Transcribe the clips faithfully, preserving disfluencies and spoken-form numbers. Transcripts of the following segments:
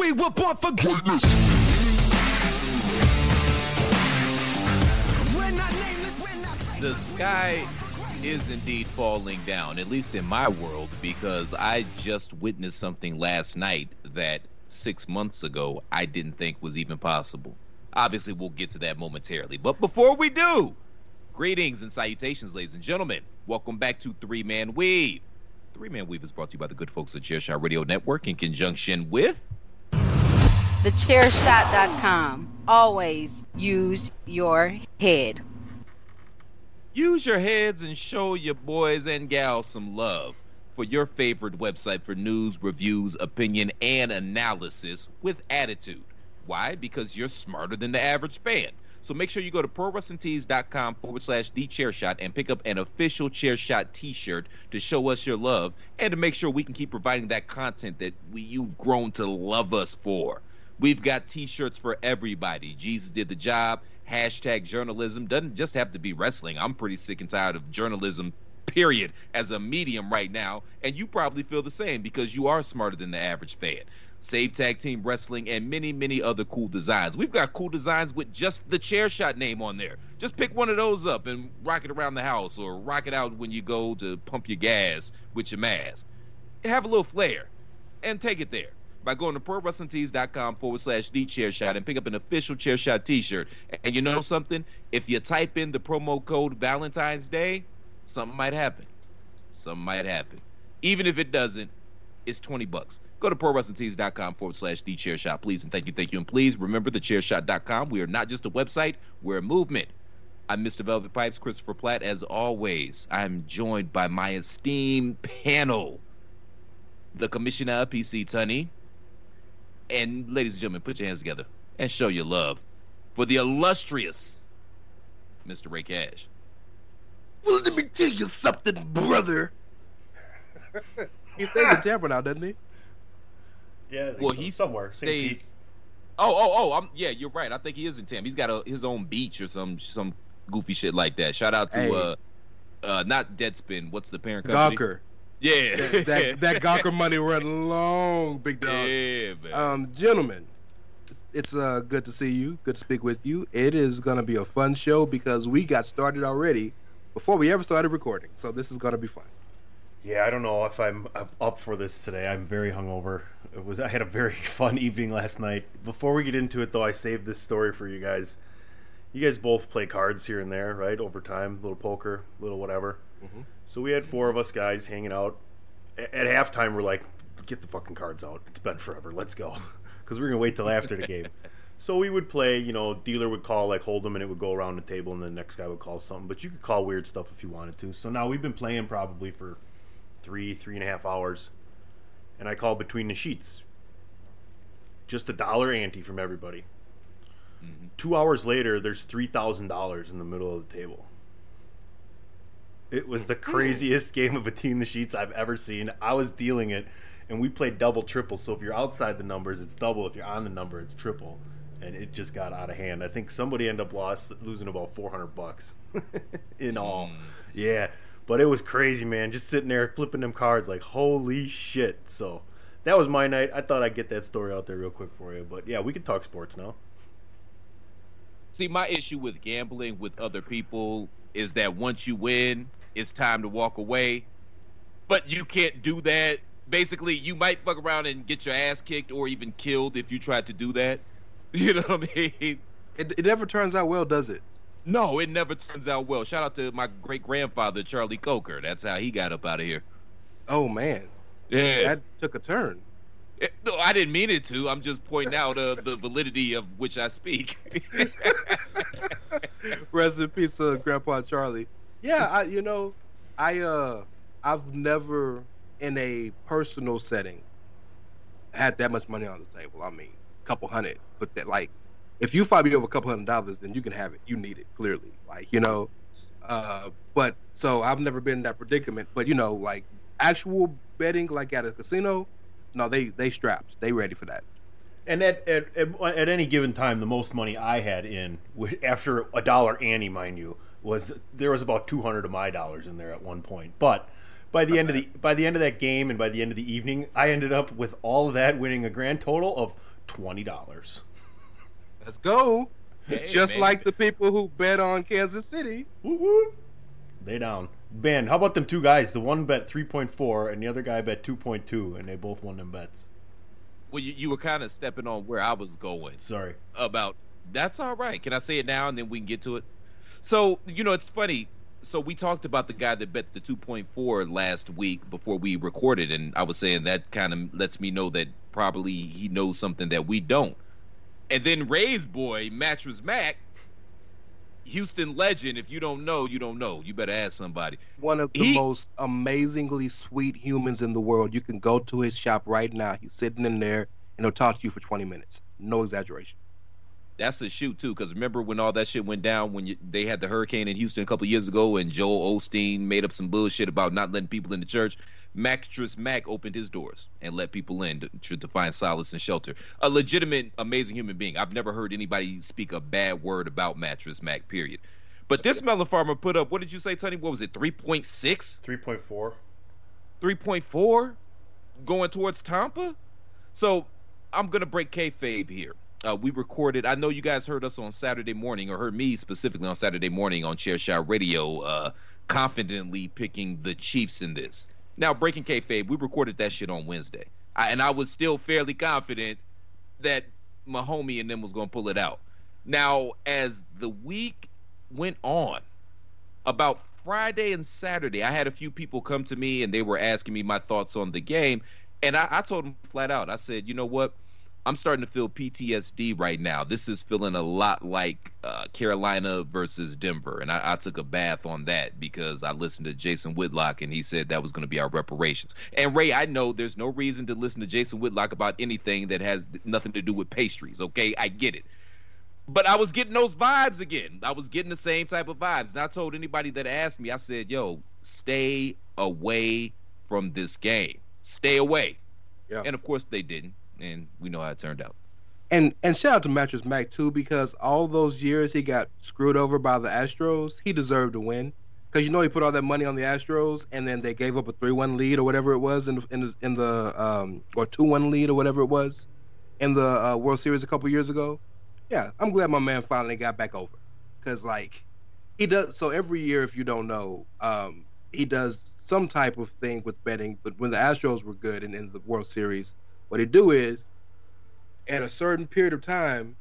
We were born for greatness. The sky is indeed falling down, at least in my world, because I just witnessed something last night that six months ago I didn't think was even possible. Obviously, we'll get to that momentarily. But before we do, greetings and salutations, ladies and gentlemen. Welcome back to Three Man Weave. Three Man Weave is brought to you by the good folks at Chair Shot Radio Network in conjunction with the chair shot dot com. Always use your head. Use your heads and show your boys and gals some love for your favorite website for news, reviews, opinion, and analysis with attitude. Why? Because you're smarter than the average fan. So make sure you go to Pro Wrestling Tees dot com forward slash the chair shot and pick up an official Chair Shot t-shirt to show us your love and to make sure we can keep providing that content that we, you've grown to love us for. We've got t-shirts for everybody. Jesus did the job. Hashtag journalism. Doesn't just have to be wrestling. I'm pretty sick and tired of journalism, period, as a medium right now. And you probably feel the same because you are smarter than the average fan. Save Tag Team Wrestling, and many, many other cool designs. We've got cool designs with just the Chair Shot name on there. Just pick one of those up and rock it around the house or rock it out when you go to pump your gas with your mask. Have a little flair and take it there by going to Pro Wrestling Tees dot com forward slash the Chair Shot and pick up an official Chair Shot t-shirt. And you know something? If you type in the promo code Valentine's Day, something might happen. Something might happen. Even if it doesn't, it's twenty bucks. Go to Pro Wrestling Tees dot com forward slash the Chair Shot, please. And thank you, thank you. And please remember the chair shot dot com. We are not just a website, we're a movement. I'm Mister Velvet Pipes, Christopher Platt. As always, I'm joined by my esteemed panel, the Commissioner, P C Tunney. And ladies and gentlemen, put your hands together and show your love for the illustrious Mister Rey Cash. Well, let me tell you something, brother. He stays in Tampa now, doesn't he? Yeah, well, he's somewhere. Stays. Oh, oh, oh! I'm, yeah, you're right. I think he is in Tampa. He's got a, his own beach or some some goofy shit like that. Shout out to hey. uh, uh, not Deadspin. What's the parent company? Gawker. Yeah, that, that, that Gawker money run long, big dog. Yeah, man. Um, gentlemen, it's uh good to see you. Good to speak with you. It is gonna be a fun show because we got started already before we ever started recording. So this is gonna be fun. Yeah, I don't know if I'm up for this today. I'm very hungover. It was I had a very fun evening last night. Before we get into it, though, I saved this story for you guys. You guys both play cards here and there, right? Over time, little poker, little whatever. Mm-hmm. So we had four of us guys hanging out. At, at halftime, we're like, get the fucking cards out. It's been forever. Let's go. Because we're going to wait till after the game. So we would play, you know, dealer would call, like, hold them, and it would go around the table, and the next guy would call something. But you could call weird stuff if you wanted to. So now we've been playing probably for three, three and a half hours. And I call between the sheets. Just a dollar ante from everybody. Mm-hmm. Two hours later, there's three thousand dollars in the middle of the table. It was the craziest game of between the sheets I've ever seen. I was dealing it, and we played double, triple. So if you're outside the numbers, it's double. If you're on the number, it's triple. And it just got out of hand. I think somebody ended up lost, losing about four hundred bucks in all. Mm. Yeah, but it was crazy, man. Just sitting there flipping them cards like, holy shit. So that was my night. I thought I'd get that story out there real quick for you. But, yeah, we can talk sports now. See, my issue with gambling with other people is that once you win, it's time to walk away. But you can't do that. Basically, you might fuck around and get your ass kicked or even killed if you tried to do that. You know what I mean? It, it never turns out well, does it? No, it never turns out well. Shout out to my great-grandfather, Charlie Coker. That's how he got up out of here. Oh, man. Yeah. That took a turn. It, no, I didn't mean it to. I'm just pointing out uh, the validity of which I speak. Rest in peace, uh, Grandpa Charlie. Yeah, I, you know, I, uh, I've never, in a personal setting, had that much money on the table. I mean, a couple hundred. But that, like, if you fight me over a couple hundred dollars, then you can have it. You need it, clearly. Like, you know, uh, but so I've never been in that predicament. But, you know, like, actual betting, like at a casino, no, they they strapped. They ready for that. And at, at at at any given time, the most money I had in, after a dollar ante, mind you, was there was about two hundred of my dollars in there at one point. But by the end of the by the end of that game and by the end of the evening, I ended up with all of that winning a grand total of twenty dollars. Let's go! Hey, Just man. Like the people who bet on Kansas City. Whoop, whoop. They down. Ben, how about them two guys? The one bet three point four and the other guy bet two point two, and they both won them bets. Well, you, you were kind of stepping on where I was going. Sorry. About, that's all right. Can I say it now and then we can get to it? So, you know, it's funny. So we talked about the guy that bet the two point four last week before we recorded, and I was saying that kind of lets me know that probably he knows something that we don't. And then Ray's boy, Mattress Mac, Houston legend. If you don't know, you don't know. You better ask somebody. One of the he, most amazingly sweet humans in the world. You can go to his shop right now. He's sitting in there, and he'll talk to you for twenty minutes. No exaggeration. That's a shoot, too, because remember when all that shit went down when you, they had the hurricane in Houston a couple years ago and Joel Osteen made up some bullshit about not letting people in the church? Mattress Mac opened his doors and let people in to, to find solace and shelter. A legitimate, amazing human being. I've never heard anybody speak a bad word about Mattress Mac, period. But this melon farmer put up, what did you say, Tony? What was it, three point six? three point four. three point four? Going towards Tampa? So I'm going to break kayfabe here. Uh, we recorded, I know you guys heard us on Saturday morning, or heard me specifically on Saturday morning on Chair Shot Radio, uh, confidently picking the Chiefs in this. Now, breaking kayfabe, we recorded that shit on Wednesday. I, and I was still fairly confident that my homie and them was going to pull it out. Now, as the week went on, about Friday and Saturday, I had a few people come to me and they were asking me my thoughts on the game. And I, I told them flat out, I said, you know what? I'm starting to feel P T S D right now. This is feeling a lot like uh, Carolina versus Denver. And I, I took a bath on that because I listened to Jason Whitlock, and he said that was going to be our reparations. And, Ray, I know there's no reason to listen to Jason Whitlock about anything that has nothing to do with pastries, okay? I get it. But I was getting those vibes again. I was getting the same type of vibes. And I told anybody that asked me, I said, yo, stay away from this game. Stay away. Yeah. And, of course, they didn't. And we know how it turned out. And and shout out to Mattress Mac, too, because all those years he got screwed over by the Astros, he deserved to win. Because, you know, he put all that money on the Astros, and then they gave up a three one lead or whatever it was, in, in, in the um, or two one lead or whatever it was in the uh, World Series a couple years ago. Yeah, I'm glad my man finally got back over. Because, like, he does. So every year, if you don't know, um, he does some type of thing with betting. But when the Astros were good and in the World Series, what they do is, at a certain period of time,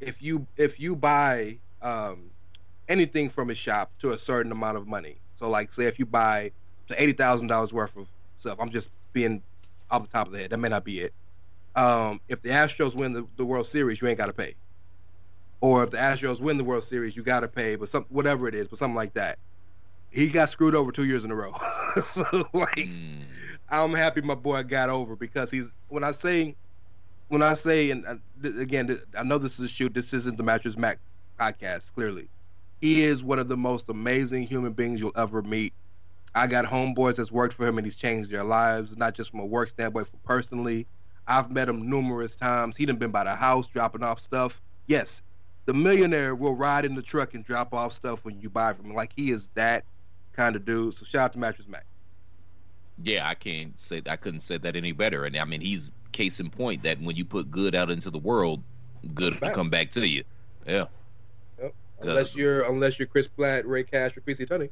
if you if you buy um, anything from a shop to a certain amount of money, so like say if you buy eighty thousand dollars worth of stuff, I'm just being off the top of the head, that may not be it. Um, if the Astros win the, the World Series, you ain't got to pay. Or if the Astros win the World Series, you got to pay, but some, whatever it is, but something like that. He got screwed over two years in a row. So, like, mm. I'm happy my boy got over, because he's, when I say, when I say, and I, again, I know this is a shoot, this isn't the Mattress Mac podcast, clearly. He is one of the most amazing human beings you'll ever meet. I got homeboys that's worked for him, and he's changed their lives, not just from a work standpoint, but personally. I've met him numerous times. He done been by the house dropping off stuff. Yes, the millionaire will ride in the truck and drop off stuff when you buy from him. Like, he is that kind of dude. So shout out to Mattress Mac. Yeah, I can't say I couldn't say that any better. And I mean, he's case in point that when you put good out into the world, good will come back to you. Yeah. Yep. Unless you're unless you're Chris Platt, Rey Cash, or P C Tunney.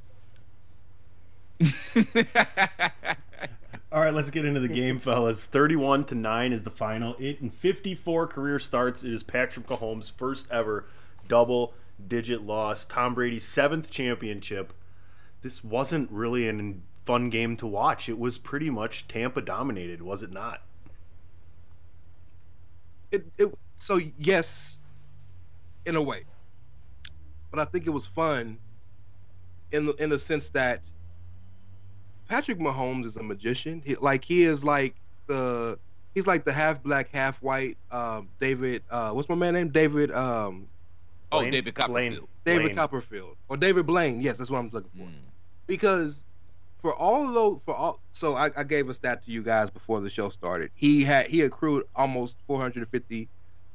All right, let's get into the game, fellas. thirty-one to nine is the final. It in fifty-four career starts. It is Patrick Mahomes' first ever double-digit loss. Tom Brady's seventh championship. This wasn't really a fun game to watch. It was pretty much Tampa dominated, was it not? It, it so yes, in a way, but I think it was fun in the, in the sense that Patrick Mahomes is a magician. He, like he is like the he's like the half black, half white. Um, David, uh, what's my man name? David. Um, oh, Blaine? David Copperfield. Blaine. David Blaine. Copperfield or David Blaine. Yes, that's what I'm looking for. Mm. Because for all of those, for all, so I, I gave a stat to you guys before the show started. He had he accrued almost four hundred fifty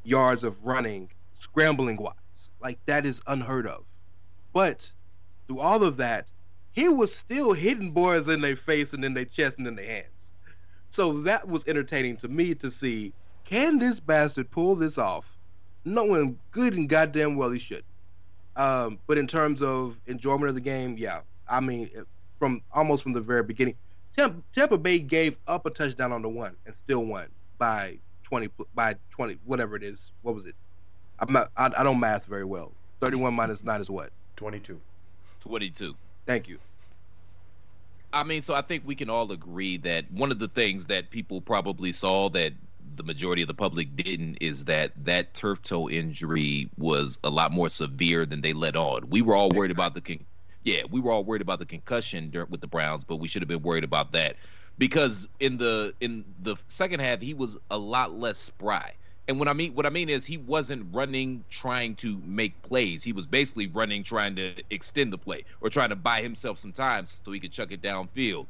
yards of running, scrambling wise. Like, that is unheard of. But through all of that, he was still hitting boys in their face and in their chest and in their hands. So that was entertaining to me to see, can this bastard pull this off, knowing good and goddamn well he should. Um, but in terms of enjoyment of the game, yeah. I mean, from almost from the very beginning, Temp- Tampa Bay gave up a touchdown on the one and still won by twenty, by twenty, whatever it is. What was it? I'm not, I, I don't math very well. thirty-one minus nine is what? twenty-two. twenty-two. Thank you. I mean, so I think we can all agree that one of the things that people probably saw that the majority of the public didn't is that that turf toe injury was a lot more severe than they let on. We were all worried about the con- yeah, we were all worried about the concussion during, with the Browns, but we should have been worried about that, because in the in the second half he was a lot less spry. And what I mean, what I mean is he wasn't running trying to make plays. He was basically running trying to extend the play or trying to buy himself some time so he could chuck it downfield.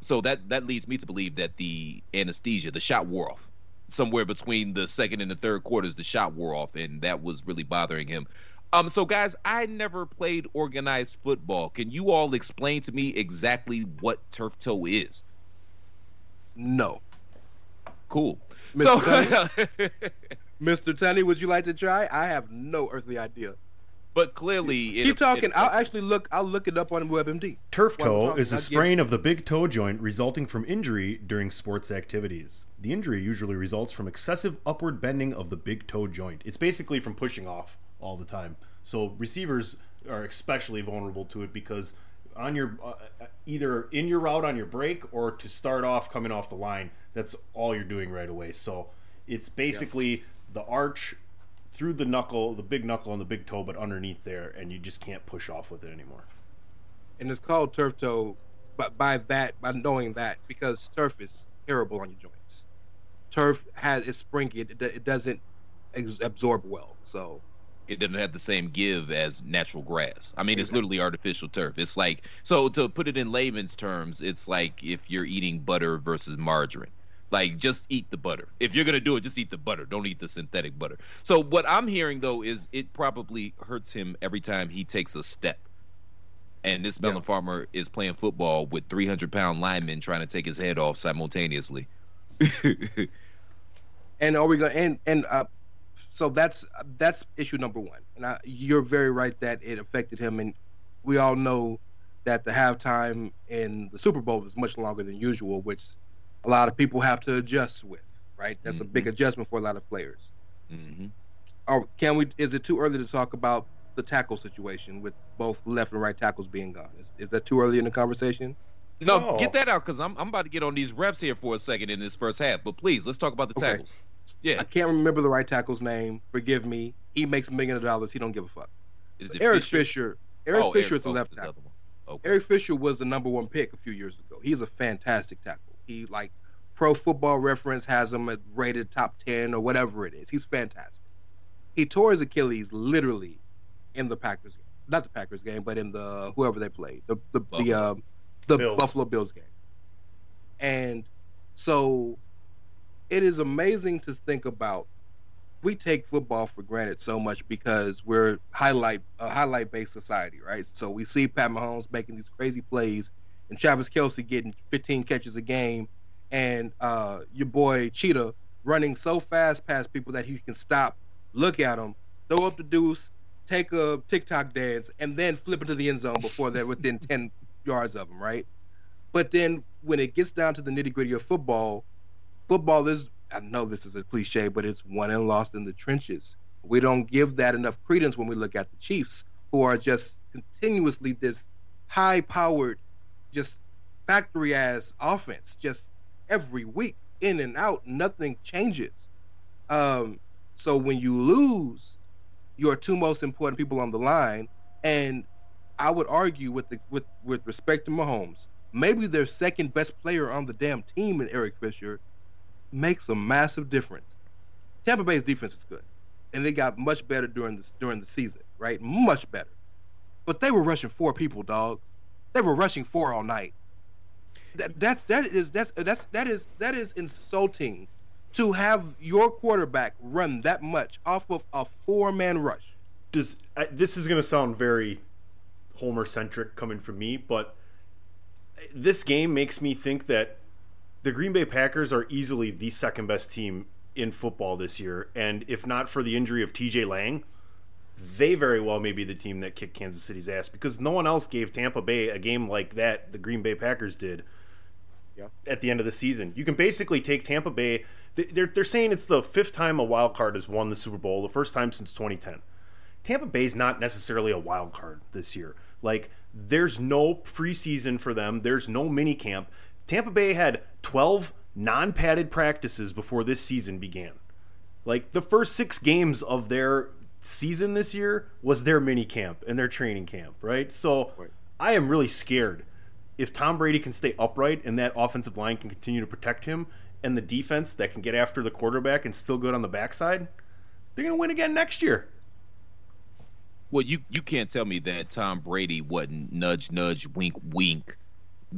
So that, that leads me to believe that the anesthesia, the shot wore off. Somewhere between the second and the third quarters, the shot wore off, and that was really bothering him. Um, so, guys, I never played organized football. Can you all explain to me exactly what turf toe is? No. Cool. Mister So, Tunney? Mister Tunney, would you like to try? I have no earthly idea. But clearly, keep it, talking. It, I'll actually look. I'll look it up on WebMD. Turf toe talking, is a I'll sprain of the big toe joint resulting from injury during sports activities. The injury usually results from excessive upward bending of the big toe joint. It's basically from pushing off all the time. So receivers are especially vulnerable to it, because on your uh, either in your route on your break or to start off coming off the line, that's all you're doing right away. So it's basically yeah. the arch through the knuckle, the big knuckle and the big toe, but underneath there, and you just can't push off with it anymore. And it's called turf toe, but by that, by knowing that, because turf is terrible on your joints. Turf has is springy; it, it doesn't ex- absorb well, so it doesn't have the same give as natural grass. I mean, exactly. It's literally artificial turf. It's like, so to put it in layman's terms, it's like if you're eating butter versus margarine. Like, just eat the butter. If you're going to do it, just eat the butter. Don't eat the synthetic butter. So what I'm hearing, though, is it probably hurts him every time he takes a step. And this melon yeah. farmer is playing football with three hundred pound linemen trying to take his head off simultaneously. and are we going to, and, and, uh, So that's that's issue number one, and I, you're very right that it affected him, and we all know that the halftime in the Super Bowl is much longer than usual, which a lot of people have to adjust with, right? That's mm-hmm. a big adjustment for a lot of players. Mm-hmm. Or can we? Is it too early to talk about the tackle situation with both left and right tackles being gone? Is, is that too early in the conversation? No, oh. get that out because I'm I'm about to get on these reps here for a second in this first half. But please, let's talk about the tackles. Okay. Yeah, I can't remember the right tackle's name. Forgive me. He makes a million dollars. He don't give a fuck. Is it Eric Fisher? Fisher Eric oh, Fisher Eric, is the oh, left tackle. The okay. Eric Fisher was the number one pick a few years ago. He's a fantastic tackle. He like Pro Football Reference has him at rated top ten or whatever it is. He's fantastic. He tore his Achilles literally in the Packers game. Not the Packers game, but in the whoever they played. The the Buffalo. the um, the Bills. Buffalo Bills game. And so it is amazing to think about. We take football for granted so much because we're highlight a highlight-based society, right? So we see Pat Mahomes making these crazy plays and Travis Kelce getting fifteen catches a game and uh, your boy Cheetah running so fast past people that he can stop, look at him, throw up the deuce, take a TikTok dance, and then flip into the end zone before they're within ten yards of him, right? But then when it gets down to the nitty-gritty of football, Football is, I know this is a cliche, but it's won and lost in the trenches. We don't give that enough credence when we look at the Chiefs, who are just continuously this high-powered, just factory-ass offense, just every week, in and out, nothing changes. Um, so when you lose your two most important people on the line, and I would argue with the, with, with respect to Mahomes, maybe their second-best player on the damn team in Eric Fisher, makes a massive difference. Tampa Bay's defense is good, and they got much better during the during the season, right? Much better. But they were rushing four people, dog. They were rushing four all night. That that's that is that's that's that is that is insulting to have your quarterback run that much off of a four-man rush. Does uh, this is going to sound very Homer-centric coming from me, but this game makes me think that the Green Bay Packers are easily the second best team in football this year, and if not for the injury of T J Lang, they very well may be the team that kicked Kansas City's ass because no one else gave Tampa Bay a game like that the Green Bay Packers did yeah. at the end of the season. You can basically take Tampa Bay. They're, they're saying it's the fifth time a wild card has won the Super Bowl, the first time since twenty ten. Tampa Bay's not necessarily a wild card this year. Like, there's no preseason for them. There's no minicamp. Tampa Bay had twelve non-padded practices before this season began. Like, the first six games of their season this year was their mini camp and their training camp, right? So I am really scared if Tom Brady can stay upright and that offensive line can continue to protect him and the defense that can get after the quarterback and still good on the backside, they're going to win again next year. Well, you, you can't tell me that Tom Brady wasn't nudge, nudge, wink, wink,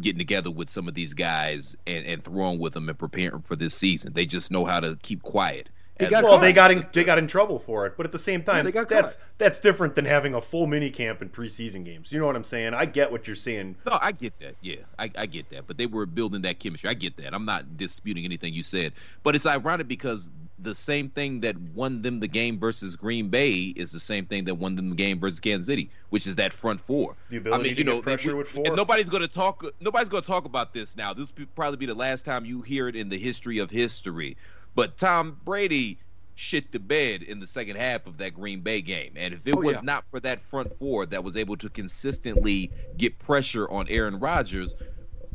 getting together with some of these guys and, and throwing with them and preparing for this season. They just know how to keep quiet. They got, well, they got in they got in trouble for it, but at the same time, yeah, that's caught. that's different than having a full mini camp in preseason games. You know what I'm saying? I get what you're saying. No, I get that. Yeah, I, I get that. But they were building that chemistry. I get that. I'm not disputing anything you said. But it's ironic because the same thing that won them the game versus Green Bay is the same thing that won them the game versus Kansas City, which is that front four. The ability I mean, to you get know, pressure we, with four. And nobody's going to talk. Nobody's going to talk about this now. This will probably be the last time you hear it in the history of history. But Tom Brady shit the bed in the second half of that Green Bay game. And if it oh, was yeah. not for that front four that was able to consistently get pressure on Aaron Rodgers,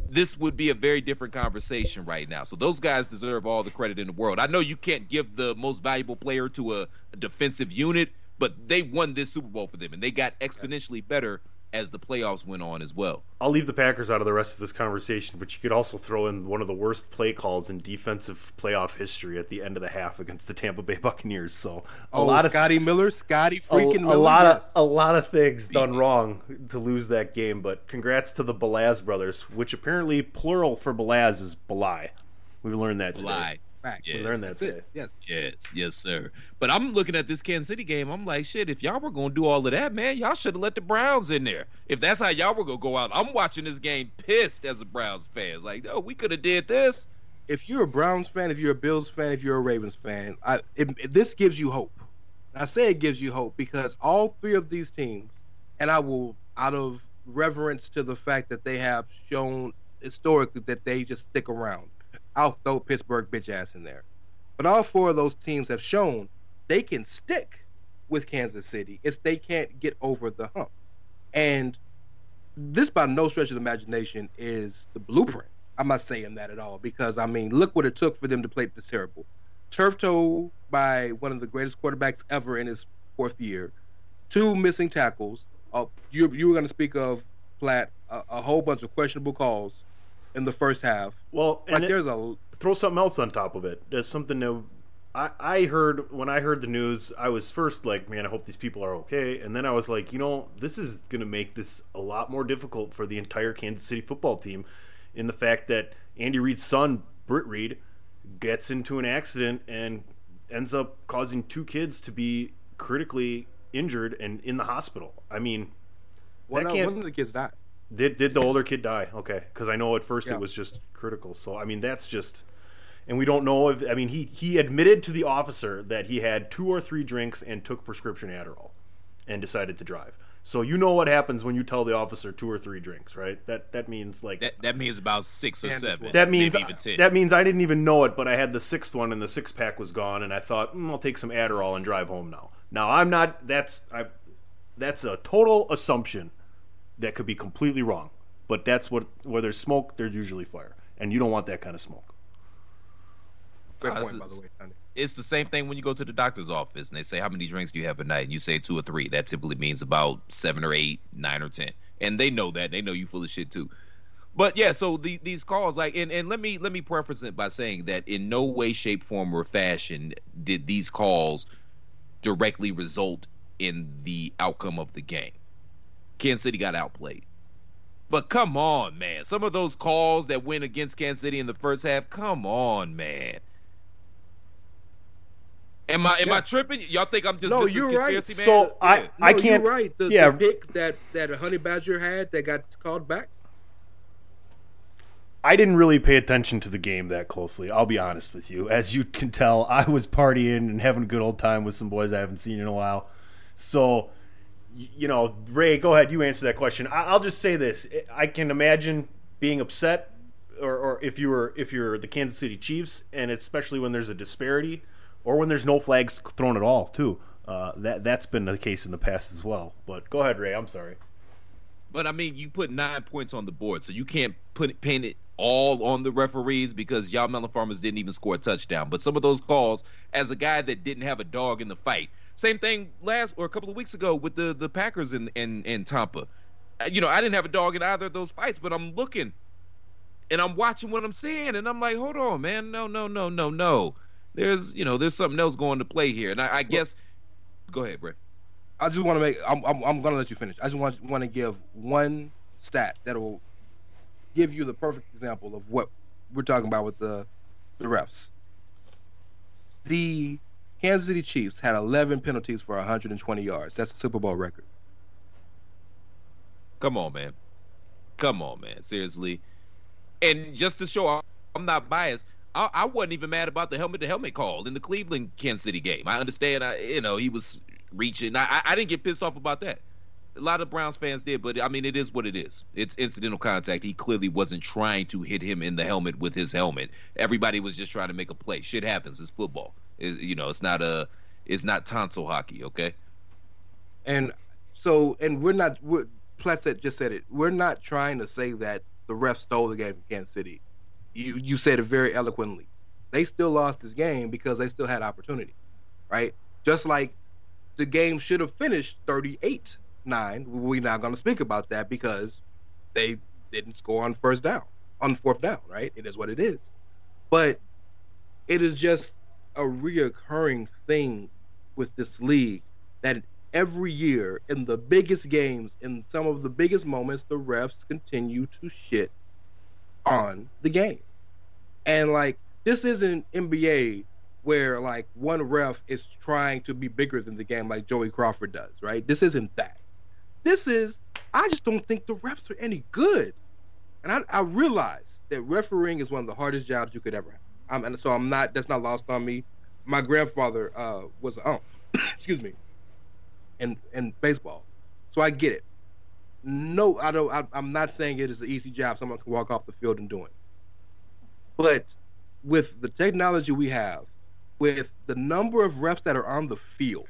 this would be a very different conversation right now. So those guys deserve all the credit in the world. I know you can't give the most valuable player to a defensive unit, but they won this Super Bowl for them, and they got exponentially better as the playoffs went on as well. I'll leave the Packers out of the rest of this conversation, but you could also throw in one of the worst play calls in defensive playoff history at the end of the half against the Tampa Bay Buccaneers. So a oh, lot of Scotty Miller, Scotty freaking a, Miller. A lot yes. of a lot of things Jesus. done wrong to lose that game, but congrats to the Belaz brothers, which apparently plural for Belaz is Belai. We learned that Belai. today. Right. Yes. We learned that today. Yes. yes, yes, sir. But I'm looking at this Kansas City game. I'm like, shit, if y'all were going to do all of that, man, y'all should have let the Browns in there. If that's how y'all were going to go out, I'm watching this game pissed as a Browns fan. Like, no, we could have did this. If you're a Browns fan, if you're a Bills fan, if you're a Ravens fan, I, it, it, this gives you hope. And I say it gives you hope because all three of these teams, and I will, out of reverence to the fact that they have shown historically that they just stick around. I'll throw Pittsburgh bitch ass in there. But all four of those teams have shown they can stick with Kansas City. It's they can't get over the hump. And this, by no stretch of the imagination, is the blueprint. I'm not saying that at all because, I mean, look what it took for them to play this terrible. Turf toe by one of the greatest quarterbacks ever in his fourth year. Two missing tackles. Uh, you, you were going to speak of, Platt, a, a whole bunch of questionable calls in the first half. Well, like, and it, there's a throw something else on top of it. There's something that I, I heard when I heard the news. I was first like, man, I hope these people are okay. And then I was like, you know, this is going to make this a lot more difficult for the entire Kansas City football team, in the fact that Andy Reid's son, Britt Reid, gets into an accident and ends up causing two kids to be critically injured and in the hospital. I mean, well, that no, can't... one of the kids died. Did did the older kid die? Okay, because I know at first yeah. it was just critical. So I mean, that's just, and we don't know if I mean he he admitted to the officer that he had two or three drinks and took prescription Adderall, and decided to drive. So you know what happens when you tell the officer two or three drinks, right? That that means like that, that means about six or seven. That means maybe even ten. That means I didn't even know it, but I had the sixth one and the six pack was gone, and I thought mm, I'll take some Adderall and drive home now. Now I'm not. That's I. That's a total assumption. That could be completely wrong, but that's what, where there's smoke, there's usually fire, and you don't want that kind of smoke. Great point, uh, by the way, Tony. It's the same thing when you go to the doctor's office and they say, how many drinks do you have a night? And you say two or three. That typically means about seven or eight, nine or ten. And they know that. They know you full of shit too. But yeah, so the, these calls, like, and, and let me let me preface it by saying that in no way, shape, form, or fashion did these calls directly result in the outcome of the game. Kansas City got outplayed. But come on, man. Some of those calls that went against Kansas City in the first half, come on, man. Am I am yeah. I tripping? Y'all think I'm just no, this you're conspiracy, right. man? So yeah. I, I no, can't. You're right. The, yeah. the pick that, that Honey Badger had that got called back. I didn't really pay attention to the game that closely. I'll be honest with you. As you can tell, I was partying and having a good old time with some boys I haven't seen in a while. So... You know, Ray, go ahead. You answer that question. I'll just say this: I can imagine being upset, or, or if you were, if you're the Kansas City Chiefs, and especially when there's a disparity, or when there's no flags thrown at all, too. Uh, that that's been the case in the past as well. But go ahead, Ray. I'm sorry. But I mean, you put nine points on the board, so you can't put it, paint it all on the referees because y'all Melon Farmers didn't even score a touchdown. But some of those calls, as a guy that didn't have a dog in the fight. Same thing last or a couple of weeks ago with the, the Packers in, in, in Tampa. You know, I didn't have a dog in either of those fights, but I'm looking and I'm watching what I'm seeing, and I'm like, hold on, man. No, no, no, no, no. There's, you know, there's something else going to play here. And I, I guess – go ahead, Brett. I just want to make – I'm I'm, I'm going to let you finish. I just want, want to give one stat that will give you the perfect example of what we're talking about with the, the refs. The – Kansas City Chiefs had eleven penalties for one hundred twenty yards. That's a Super Bowl record. Come on, man. Come on, man. Seriously. And just to show I'm not biased, I, I wasn't even mad about the helmet-to-helmet call in the Cleveland Kansas City game. I understand, I, you know, he was reaching. I, I didn't get pissed off about that. A lot of Browns fans did, but, I mean, it is what it is. It's incidental contact. He clearly wasn't trying to hit him in the helmet with his helmet. Everybody was just trying to make a play. Shit happens. It's football. It, you know, it's not a, it's not tonsil hockey, okay? And so, and we're not. We're, Platt said, just said it. We're not trying to say that the refs stole the game from Kansas City. You you said it very eloquently. They still lost this game because they still had opportunities, right? Just like the game should have finished thirty-eight nine. We're not going to speak about that because they didn't score on first down, on fourth down, right? It is what it is. But it is just a reoccurring thing with this league that every year in the biggest games, in some of the biggest moments, the refs continue to shit on the game. And like, this isn't N B A where like one ref is trying to be bigger than the game like Joey Crawford does, right? This isn't that. This is, I just don't think the refs are any good. And I, I realize that refereeing is one of the hardest jobs you could ever have. I'm, and so I'm not, that's not lost on me. My grandfather uh, was an ump, excuse me, in, in baseball. So I get it. no, I don't. I, I'm not saying it is an easy job. Someone can walk off the field and do it. But with the technology we have, with the number of reps that are on the field,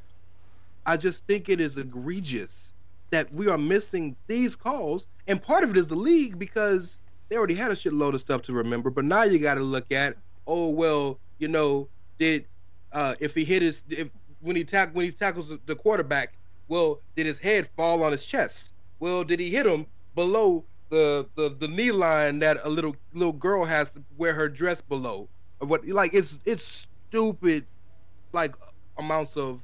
I just think it is egregious that we are missing these calls. And part of it is the league, because they already had a shitload of stuff to remember. But now you got to look at, oh, well, you know, did uh, if he hit his if when he tack when he tackles the quarterback, well, did his head fall on his chest? Well, did he hit him below the, the, the knee line that a little little girl has to wear her dress below? Or what? Like, it's it's stupid, like, amounts of,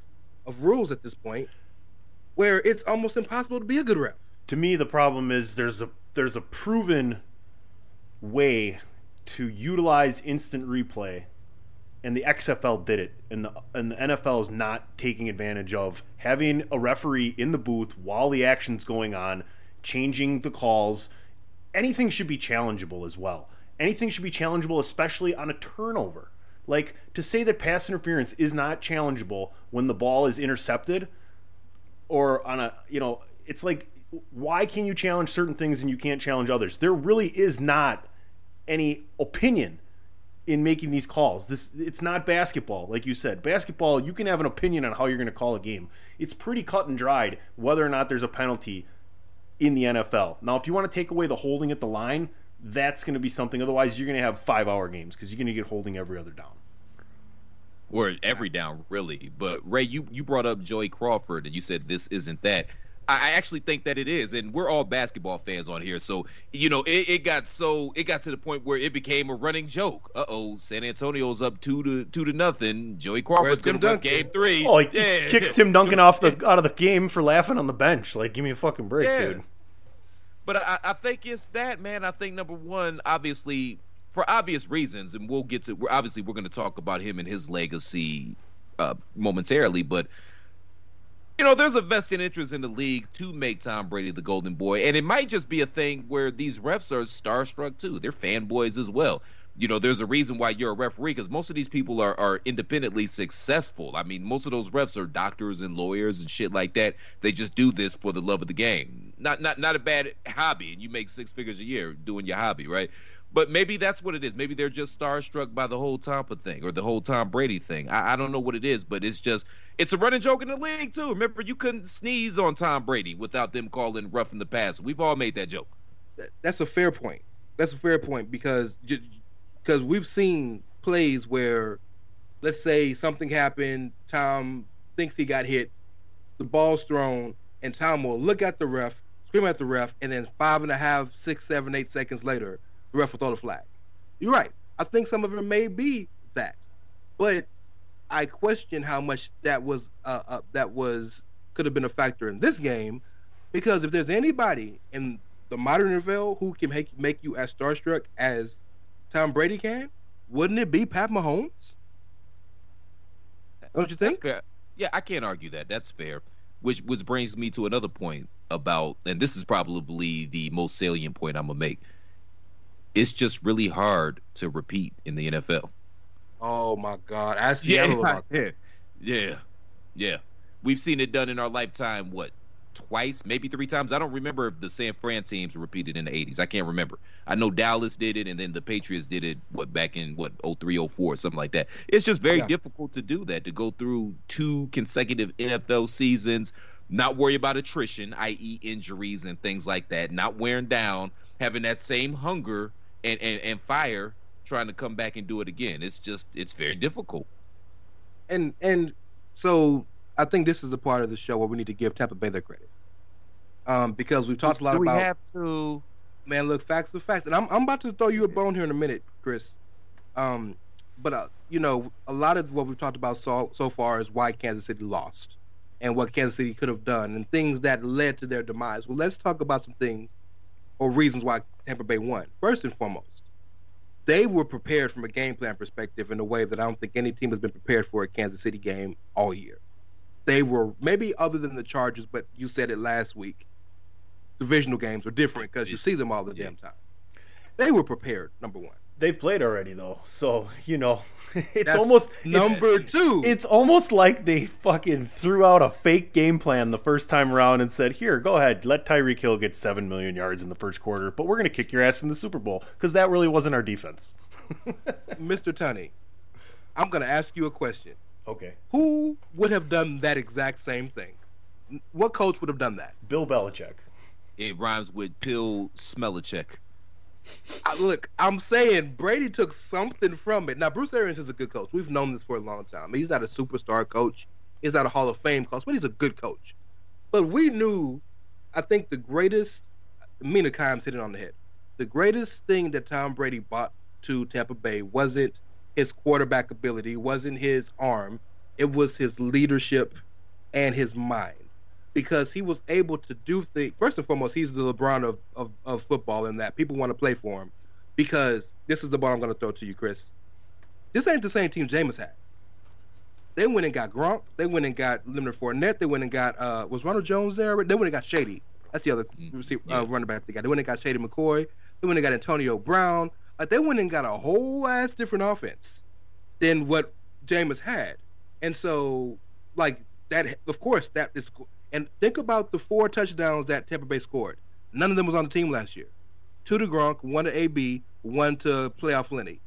of rules at this point, where it's almost impossible to be a good ref. To me, the problem is there's a there's a proven way to utilize instant replay, and the X F L did it, and the and the N F L is not taking advantage of having a referee in the booth while the action's going on, changing the calls. Anything should be challengeable as well. Anything should be challengeable, especially on a turnover. Like, to say that pass interference is not challengeable when the ball is intercepted, or on a, you know, it's like, why can you challenge certain things and you can't challenge others? There really is not any opinion in making these calls. This, it's not basketball, like you said. Basketball, you can have an opinion on how you're going to call a game. It's pretty cut and dried whether or not there's a penalty in the N F L. Now, if you want to take away the holding at the line, that's going to be something. Otherwise, you're going to have five-hour games because you're going to get holding every other down. Or every down, really. But, Ray, you, you brought up Joey Crawford, and you said this isn't that. I actually think that it is, and we're all basketball fans on here. So, you know, it, it got so it got to the point where it became a running joke. Uh oh, San Antonio's up two to two to nothing. Joey Crawford's gonna win game three. Oh, he, yeah. he kicks Tim Duncan off the out of the game for laughing on the bench. Like, give me a fucking break, yeah. dude. But I, I think it's that, man. I think number one, obviously, for obvious reasons, and we'll get to. We're obviously we're gonna talk about him and his legacy uh, momentarily, but. You know, there's a vested interest in the league to make Tom Brady the golden boy, and it might just be a thing where these refs are starstruck too. They're fanboys as well. You know, there's a reason why you're a referee, because most of these people are, are independently successful. I mean, most of those refs are doctors and lawyers and shit like that. They just do this for the love of the game. Not not not a bad hobby, and you make six figures a year doing your hobby, right? But maybe that's what it is. Maybe they're just starstruck by the whole Tampa thing or the whole Tom Brady thing. I, I don't know what it is, but it's just it's a running joke in the league too. Remember, you couldn't sneeze on Tom Brady without them calling rough in the past. We've all made that joke. That's a fair point. That's a fair point because because we've seen plays where, let's say something happened, Tom thinks he got hit, the ball's thrown, and Tom will look at the ref, scream at the ref, and then five and a half, six, seven, eight seconds later, the ref will throw the flag. You're right. I think some of it may be that, but I question how much that was uh, uh, that was could have been a factor in this game, because if there's anybody in the modern N F L who can make make you as starstruck as Tom Brady can, wouldn't it be Pat Mahomes? Don't you think? That's fair. Yeah, I can't argue that. That's fair. Which which brings me to another point about, and this is probably the most salient point I'm gonna make. It's just really hard to repeat in the N F L. Oh, my God. I yeah, about that. yeah, yeah. We've seen it done in our lifetime, what, twice, maybe three times? I don't remember if the San Fran teams repeated in the eighties. I can't remember. I know Dallas did it, and then the Patriots did it, what, back in, what, oh three, oh four, something like that. It's just very yeah. difficult to do that, to go through two consecutive N F L seasons, not worry about attrition, that is injuries and things like that, not wearing down, having that same hunger And, and and fire trying to come back and do it again. It's just it's very difficult. And and so I think this is the part of the show where we need to give Tampa Bay their credit, um, because we've talked a lot do about. We have to, man. Look, facts are facts, and I'm I'm about to throw you a bone here in a minute, Chris. Um, but uh, you know, a lot of what we've talked about so so far is why Kansas City lost, and what Kansas City could have done, and things that led to their demise. Well, let's talk about some things. Or reasons why Tampa Bay won. First and foremost, they were prepared from a game plan perspective in a way that I don't think any team has been prepared for a Kansas City game all year. They were, maybe other than the Chargers, but you said it last week, divisional games are different because you see them all the yeah. damn time. They were prepared, number one. They've played already, though, so, you know, it's That's almost number it's, two. It's almost like they fucking threw out a fake game plan the first time around and said, here, go ahead, let Tyreek Hill get seven million yards in the first quarter, but we're going to kick your ass in the Super Bowl, because that really wasn't our defense. Mister Tunney, I'm going to ask you a question. Okay. Who would have done that exact same thing? What coach would have done that? Bill Belichick. It rhymes with Bill Smellichick. I, look, I'm saying Brady took something from it. Now, Bruce Arians is a good coach. We've known this for a long time. He's not a superstar coach. He's not a Hall of Fame coach, but he's a good coach. But we knew, I think the greatest, Mina Kimes hit it on the head. The greatest thing that Tom Brady bought to Tampa Bay wasn't his quarterback ability, wasn't his arm. It was his leadership and his mind. Because he was able to do things. First and foremost, he's the LeBron of, of, of football in that people want to play for him. Because this is the ball I'm going to throw to you, Chris. This ain't the same team Jameis had. They went and got Gronk. They went and got Leonard Fournette. They went and got, uh, was Ronald Jones there? They went and got Shady. That's the other receiver, yeah. uh, running back they got. They went and got Shady McCoy. They went and got Antonio Brown. Like, they went and got a whole ass different offense than what Jameis had. And so, like, that, of course, that is. And think about the four touchdowns that Tampa Bay scored. None of them was on the team last year. Two to Gronk, one to A B, one to playoff Lenny.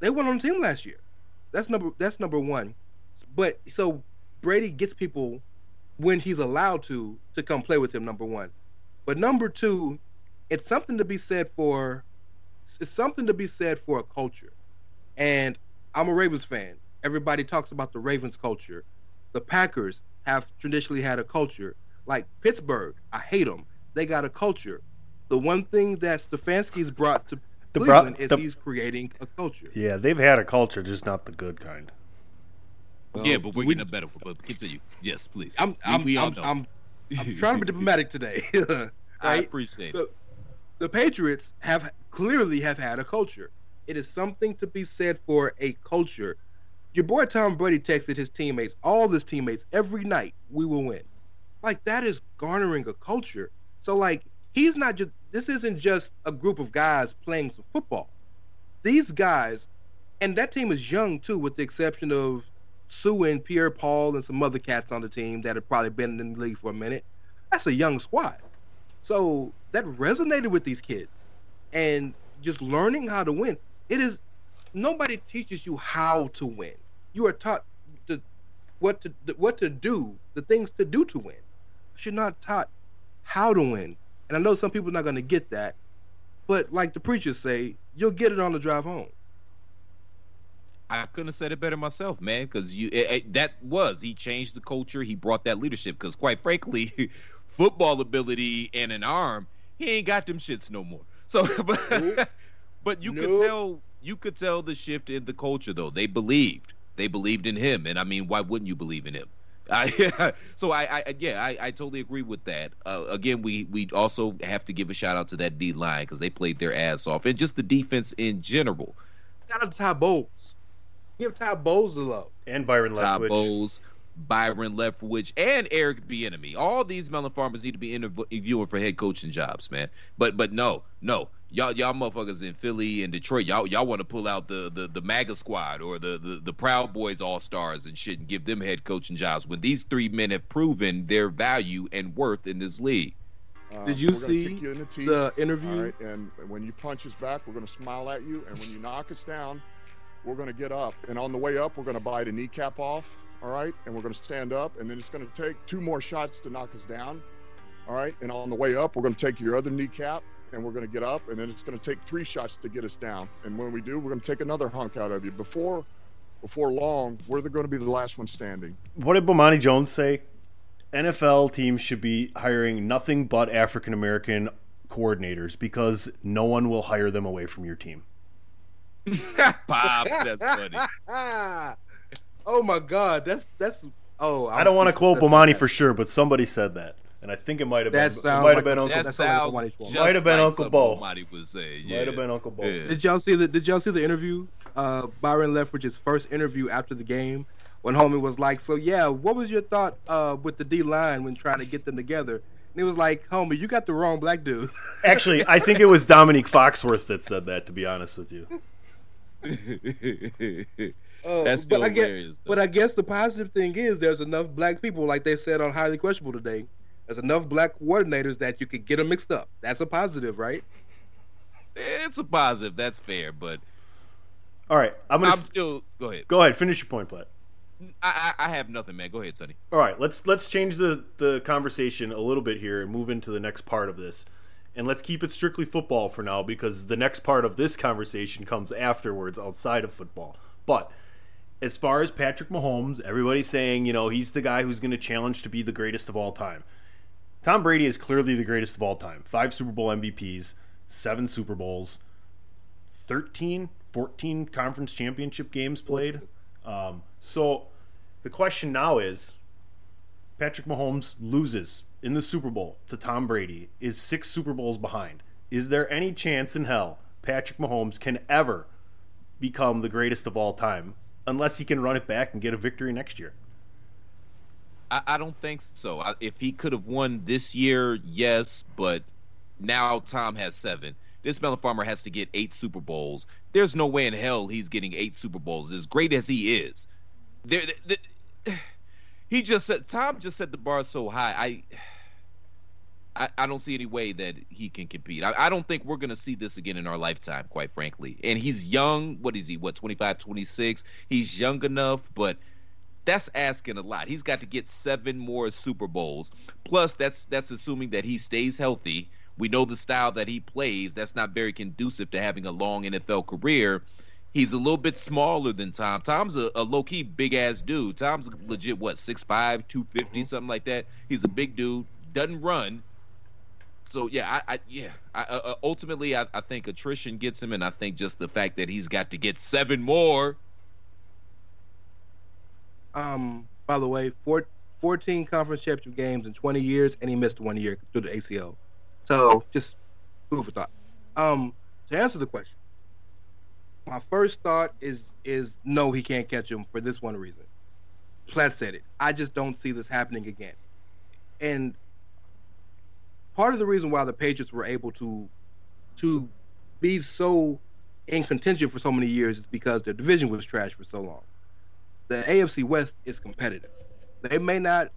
They weren't on the team last year. That's number that's number one. But so Brady gets people when he's allowed to to come play with him, number one. But number two, it's something to be said for it's something to be said for a culture. And I'm a Ravens fan. Everybody talks about the Ravens culture. The Packers have traditionally had a culture. Like Pittsburgh, I hate them. They got a culture. The one thing that Stefanski's brought to the Cleveland bro- is the... he's creating a culture. Yeah, they've had a culture, just not the good kind. Well, yeah, but we're we, getting a better one. But continue. Yes, please. I'm, I'm, we, we all I'm, know. I'm, I'm trying to be diplomatic today. Right? I appreciate the, it. The Patriots have clearly have had a culture. It is something to be said for a culture. Your boy Tom Brady texted his teammates, all his teammates, every night, we will win. Like, that is garnering a culture. So, like, he's not just, this isn't just a group of guys playing some football. These guys, and that team is young, too, with the exception of Sue and Pierre Paul and some other cats on the team that have probably been in the league for a minute. That's a young squad. So, that resonated with these kids. And just learning how to win. It is, nobody teaches you how to win. You are taught the, what to what to do, the things to do to win. You're not taught how to win. And I know some people are not going to get that, but like the preachers say, you'll get it on the drive home. I couldn't have said it better myself, man, because you it, it, that was, he changed the culture. He brought that leadership because, quite frankly, football ability and an arm, he ain't got them shits no more. So, But, nope. but you nope. could tell you could tell the shift in the culture, though. They believed. They believed in him, and I mean, why wouldn't you believe in him? I, so I, I yeah, I, I totally agree with that. Uh, again, we we also have to give a shout out to that D line because they played their ass off, and just the defense in general. Shout out to Ty Bowles. Give Ty Bowles a love. And Byron Leftwich. Ty Bowles, Byron Leftwich, and Eric Bieniemy. All these melon farmers need to be interviewing for head coaching jobs, man. But but no, no. Y'all, y'all motherfuckers in Philly and Detroit, y'all, y'all want to pull out the, the, the MAGA squad or the, the, the Proud Boys All-Stars and shit and give them head coaching jobs when these three men have proven their value and worth in this league. Um, Did you see you in the, the interview? All right, and when you punch us back, we're going to smile at you. And when you knock us down, we're going to get up. And on the way up, we're going to bite a kneecap off, all right? And we're going to stand up. And then it's going to take two more shots to knock us down, all right? And on the way up, we're going to take your other kneecap. And we're going to get up, and then it's going to take three shots to get us down. And when we do, we're going to take another hunk out of you. Before before long, we're going to be the last one standing. What did Bomani Jones say? N F L teams should be hiring nothing but African-American coordinators because no one will hire them away from your team. Pop, that's funny. Oh, my God. That's – that's. Oh, I, I don't want to quote Bomani for sure, but somebody said that. And I think it might have been might have been Uncle Bo. Might have been Uncle Bo. Might have been Uncle Bo. Did y'all see the Did y'all see the interview? Uh, Byron Leftwich's first interview after the game, when homie was like, "So yeah, what was your thought uh, with the D line when trying to get them together?" And he was like, "Homie, you got the wrong black dude." Actually, I think it was Dominique Foxworth that said that. To be honest with you, uh, That's still but hilarious. I guess, but I guess the positive thing is there's enough black people, like they said on Highly Questionable today, there's enough black coordinators that you could get them mixed up. That's a positive, right? It's a positive. That's fair, but... All right, I'm gonna. I'm still. Go ahead. Go ahead. Finish your point, Platt. I, I I have nothing, man. Go ahead, Sonny. All right, let's let's change the, the conversation a little bit here and move into the next part of this, and let's keep it strictly football for now because the next part of this conversation comes afterwards outside of football. But as far as Patrick Mahomes, everybody's saying, you know, he's the guy who's going to challenge to be the greatest of all time. Tom Brady is clearly the greatest of all time. Five Super Bowl M V Ps, seven Super Bowls, thirteen. fourteen conference championship games played. Um, so the question now is, Patrick Mahomes loses in the Super Bowl to Tom Brady, is six Super Bowls behind. Is there any chance in hell Patrick Mahomes can ever become the greatest of all time unless he can run it back and get a victory next year? I, I don't think so. I, if he could have won this year, yes, but now Tom has seven. This melon farmer has to get eight Super Bowls. There's no way in hell he's getting eight Super Bowls. As great as he is, there, the, the, he just said Tom just set the bar so high. I, I, I don't see any way that he can compete. I, I don't think we're gonna see this again in our lifetime, quite frankly. And he's young. What is he? What, twenty-five, twenty-six? He's young enough, but that's asking a lot. He's got to get seven more Super Bowls. Plus, that's that's assuming that he stays healthy. We know the style that he plays. That's not very conducive to having a long N F L career. He's a little bit smaller than Tom. Tom's a, a low-key big-ass dude. Tom's legit, what, six five, two fifty, something like that. He's a big dude, doesn't run. So, yeah, I, I yeah. I, uh, ultimately, I, I think attrition gets him, and I think just the fact that he's got to get seven more. Um. By the way, four, fourteen conference championship games in twenty years, and he missed one year through the A C L. So, just food for thought. Um, to answer the question, my first thought is is no, he can't catch him for this one reason. Platt said it. I just don't see this happening again. And part of the reason why the Patriots were able to to be so in contention for so many years is because their division was trash for so long. The A F C West is competitive. They may not...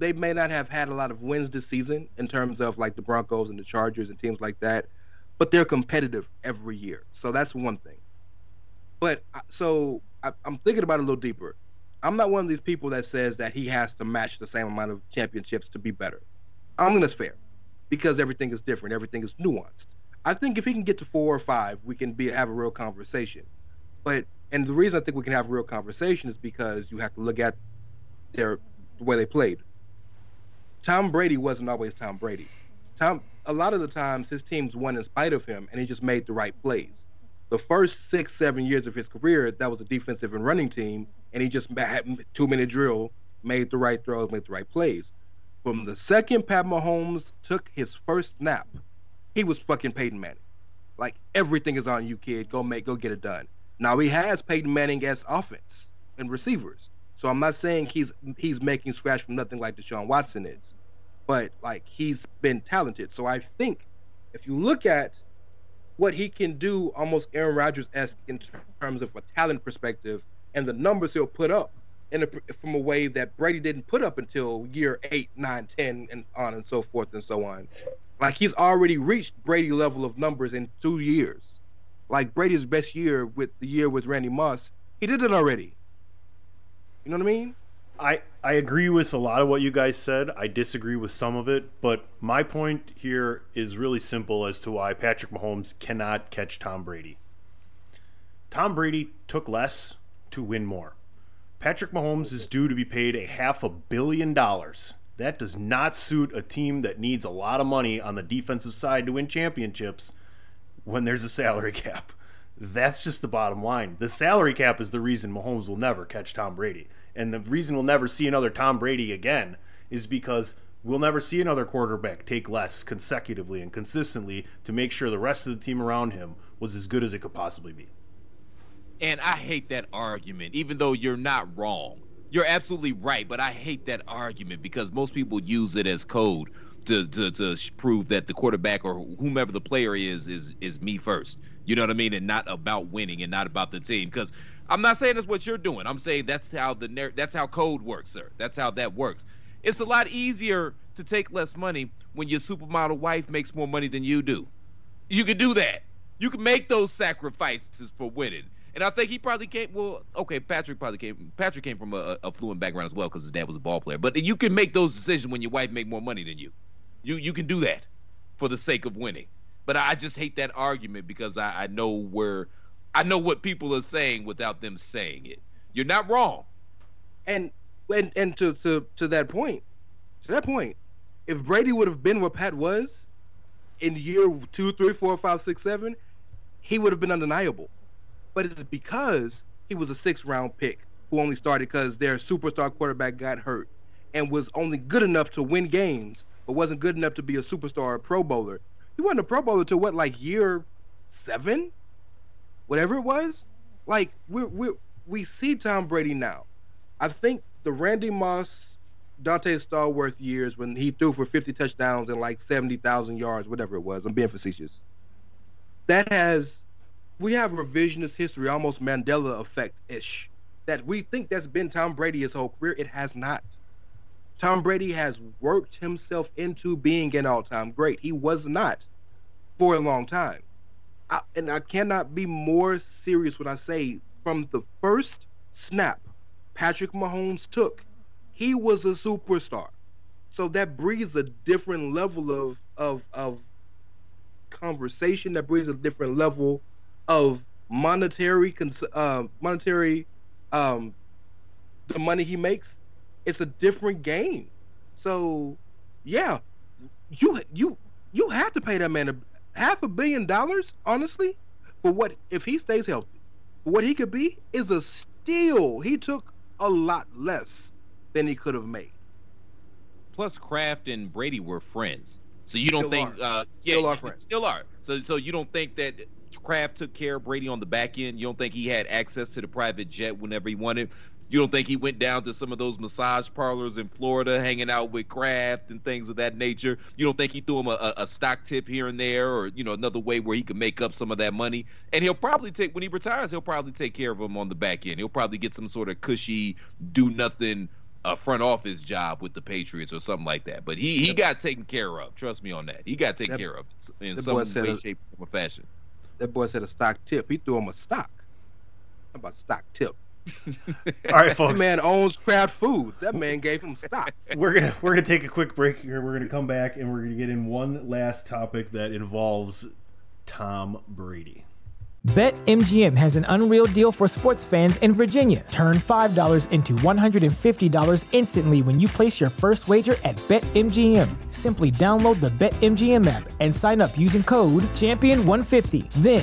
They may not have had a lot of wins this season in terms of like the Broncos and the Chargers and teams like that, but they're competitive every year. So that's one thing. But so I, I'm thinking about it a little deeper. I'm not one of these people that says that he has to match the same amount of championships to be better. I don't think that's fair because everything is different. Everything is nuanced. I think if he can get to four or five, we can be have a real conversation. But, and the reason I think we can have a real conversation is because you have to look at their the way they played. Tom Brady wasn't always Tom Brady. Tom, a lot of the times his teams won in spite of him, and he just made the right plays. The first six, seven years of his career, that was a defensive and running team, and he just had two-minute drill, made the right throws, made the right plays. From the second Pat Mahomes took his first snap, he was fucking Peyton Manning. Like, everything is on you, kid. Go make, go get it done. Now he has Peyton Manning as offense and receivers. So I'm not saying he's he's making scratch from nothing like Deshaun Watson is, but like he's been talented. So I think if you look at what he can do, almost Aaron Rodgers-esque in terms of a talent perspective, and the numbers he'll put up in a, from a way that Brady didn't put up until year eight, nine, ten, and on and so forth and so on. Like he's already reached Brady level of numbers in two years. Like Brady's best year with the year with Randy Moss, he did it already. You know what I mean? I, I agree with a lot of what you guys said. I disagree with some of it, but my point here is really simple as to why Patrick Mahomes cannot catch Tom Brady. Tom Brady took less to win more. Patrick Mahomes is due to be paid a half a billion dollars. That does not suit a team that needs a lot of money on the defensive side to win championships when there's a salary cap. That's just the bottom line. The salary cap is the reason Mahomes will never catch Tom Brady. And the reason we'll never see another Tom Brady again is because we'll never see another quarterback take less consecutively and consistently to make sure the rest of the team around him was as good as it could possibly be. And I hate that argument, even though you're not wrong. You're absolutely right, but I hate that argument because most people use it as code to to, to prove that the quarterback or whomever the player is is is me first. You know what I mean? And not about winning and not about the team. Because I'm not saying that's what you're doing. I'm saying that's how the that's how code works, sir. That's how that works. It's a lot easier to take less money when your supermodel wife makes more money than you do. You can do that. You can make those sacrifices for winning. And I think he probably came, well, okay, Patrick probably came, Patrick came from a affluent background as well because his dad was a ball player. But you can make those decisions when your wife make more money than you. You you can do that for the sake of winning. But I just hate that argument because I, I know where, I know what people are saying without them saying it. You're not wrong. And and, and to, to, to that point, to that point, if Brady would have been where Pat was in year two, three, four, five, six, seven, he would have been undeniable. But it's because he was a sixth-round pick who only started because their superstar quarterback got hurt and was only good enough to win games but wasn't good enough to be a superstar or a Pro Bowler. He wasn't a Pro Bowler till, what, like year seven? Whatever it was? Like, we we we see Tom Brady now. I think the Randy Moss, Dante Stallworth years when he threw for fifty touchdowns and like seventy thousand yards, whatever it was. I'm being facetious. That has... We have revisionist history, almost Mandela effect-ish, that we think that's been Tom Brady his whole career. It has not. Tom Brady has worked himself into being an all-time great. He was not for a long time. I, and I cannot be more serious when I say from the first snap Patrick Mahomes took, he was a superstar. So that breeds a different level of, of, of conversation, that breeds a different level of monetary, uh, monetary, um, the money he makes, it's a different game. So, yeah, you you you have to pay that man a, half a billion dollars, honestly, for what if he stays healthy, for what he could be is a steal. He took a lot less than he could have made. Plus, Kraft and Brady were friends, so you don't still think, are. Uh, yeah, still are friends, still are. So, so you don't think that Kraft took care of Brady on the back end? You don't think he had access to the private jet whenever he wanted? You don't think he went down to some of those massage parlors in Florida hanging out with Kraft and things of that nature? You don't think he threw him a, a stock tip here and there, or, you know, another way where he could make up some of that money? And he'll probably take, when he retires, he'll probably take care of him on the back end. He'll probably get some sort of cushy, do-nothing uh, front office job with the Patriots or something like that. But he, he got taken care of. Trust me on that. He got taken that, care of in some way, shape, shape, or fashion. That boy said a stock tip. He threw him a stock. How about stock tip? All right, folks. That man owns Kraft Foods. That man gave him stocks. We're gonna we're gonna take a quick break here. We're gonna come back and we're gonna get in one last topic that involves Tom Brady. BetMGM has an unreal deal for sports fans in Virginia. Turn five dollars into one hundred fifty dollars instantly when you place your first wager at BetMGM. Simply download the BetMGM app and sign up using code champion one fifty. Then,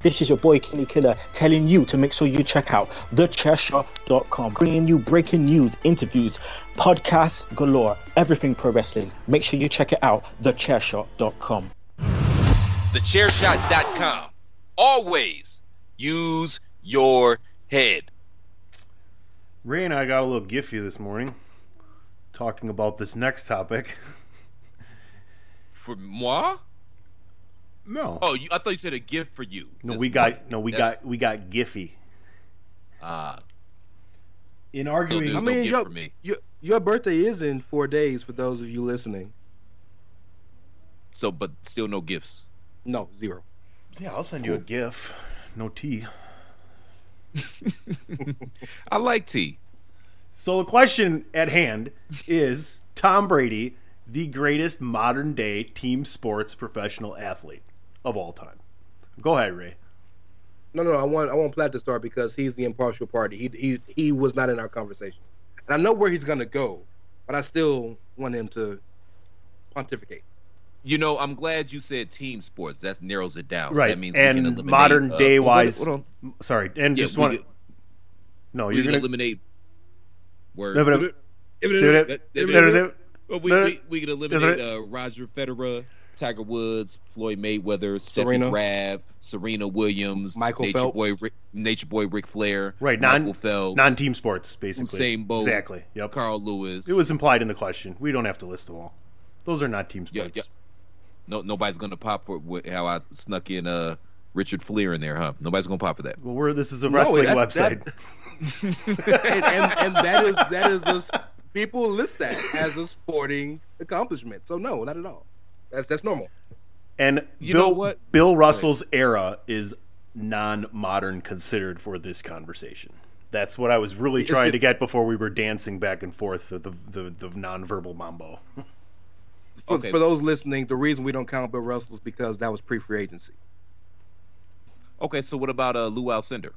This is your boy Kenny Killer telling you to make sure you check out the chair shot dot com, bringing you breaking news, interviews, podcasts galore, everything pro wrestling. Make sure you check it out, the chair shot dot com. the chair shot dot com. Always use your head. Ray and I got a little giphy this morning talking about this next topic. For moi? No. Oh, you, I thought you said a gift for you. No, That's we got not, no, we got we got Giphy. Ah. Uh, in arguing, so I mean, no your, me. your your birthday is in four days for those of you listening. So, but still no gifts. No, zero. Yeah, I'll send cool. you a gift. No tea. I like tea. So the question at hand is: Tom Brady, the greatest modern day team sports professional athlete of all time. Go ahead, Ray. No, no, I want I want Platt to start because he's the impartial party. He he he was not in our conversation, and I know where he's gonna go, but I still want him to pontificate. You know, I'm glad you said team sports. That narrows it down. So right, that means and we can eliminate, modern day uh, wise. Hold on, hold on. Sorry, and yeah, just want. No, you're gonna eliminate. Word. Well, we, we we could eliminate uh, Roger Federer, Tiger Woods, Floyd Mayweather, Steffi Graf, Serena Williams, Michael Nature Phelps, Boy, Rick, Nature Boy Ric Flair, right? Michael non, Phelps, non-team sports, basically. Usain Bolt, exactly. Yep. Carl Lewis. It was implied in the question. We don't have to list them all. Those are not team sports. Yeah, yeah. No, nobody's gonna pop for how I snuck in uh, Richard Fleer in there, huh? Nobody's gonna pop for that. Well, we're this is a wrestling no, that, website, that... and, and, and that is that is us. People list that as a sporting accomplishment. So no, not at all. That's that's normal. And you Bill, know what? Bill Russell's era is non-modern considered for this conversation. That's what I was really it's trying been, to get before we were dancing back and forth the the, the, the non-verbal mambo. For, okay. for those listening, the reason we don't count Bill Russell is because that was pre-free agency. Okay, so what about uh, Lew Alcindor?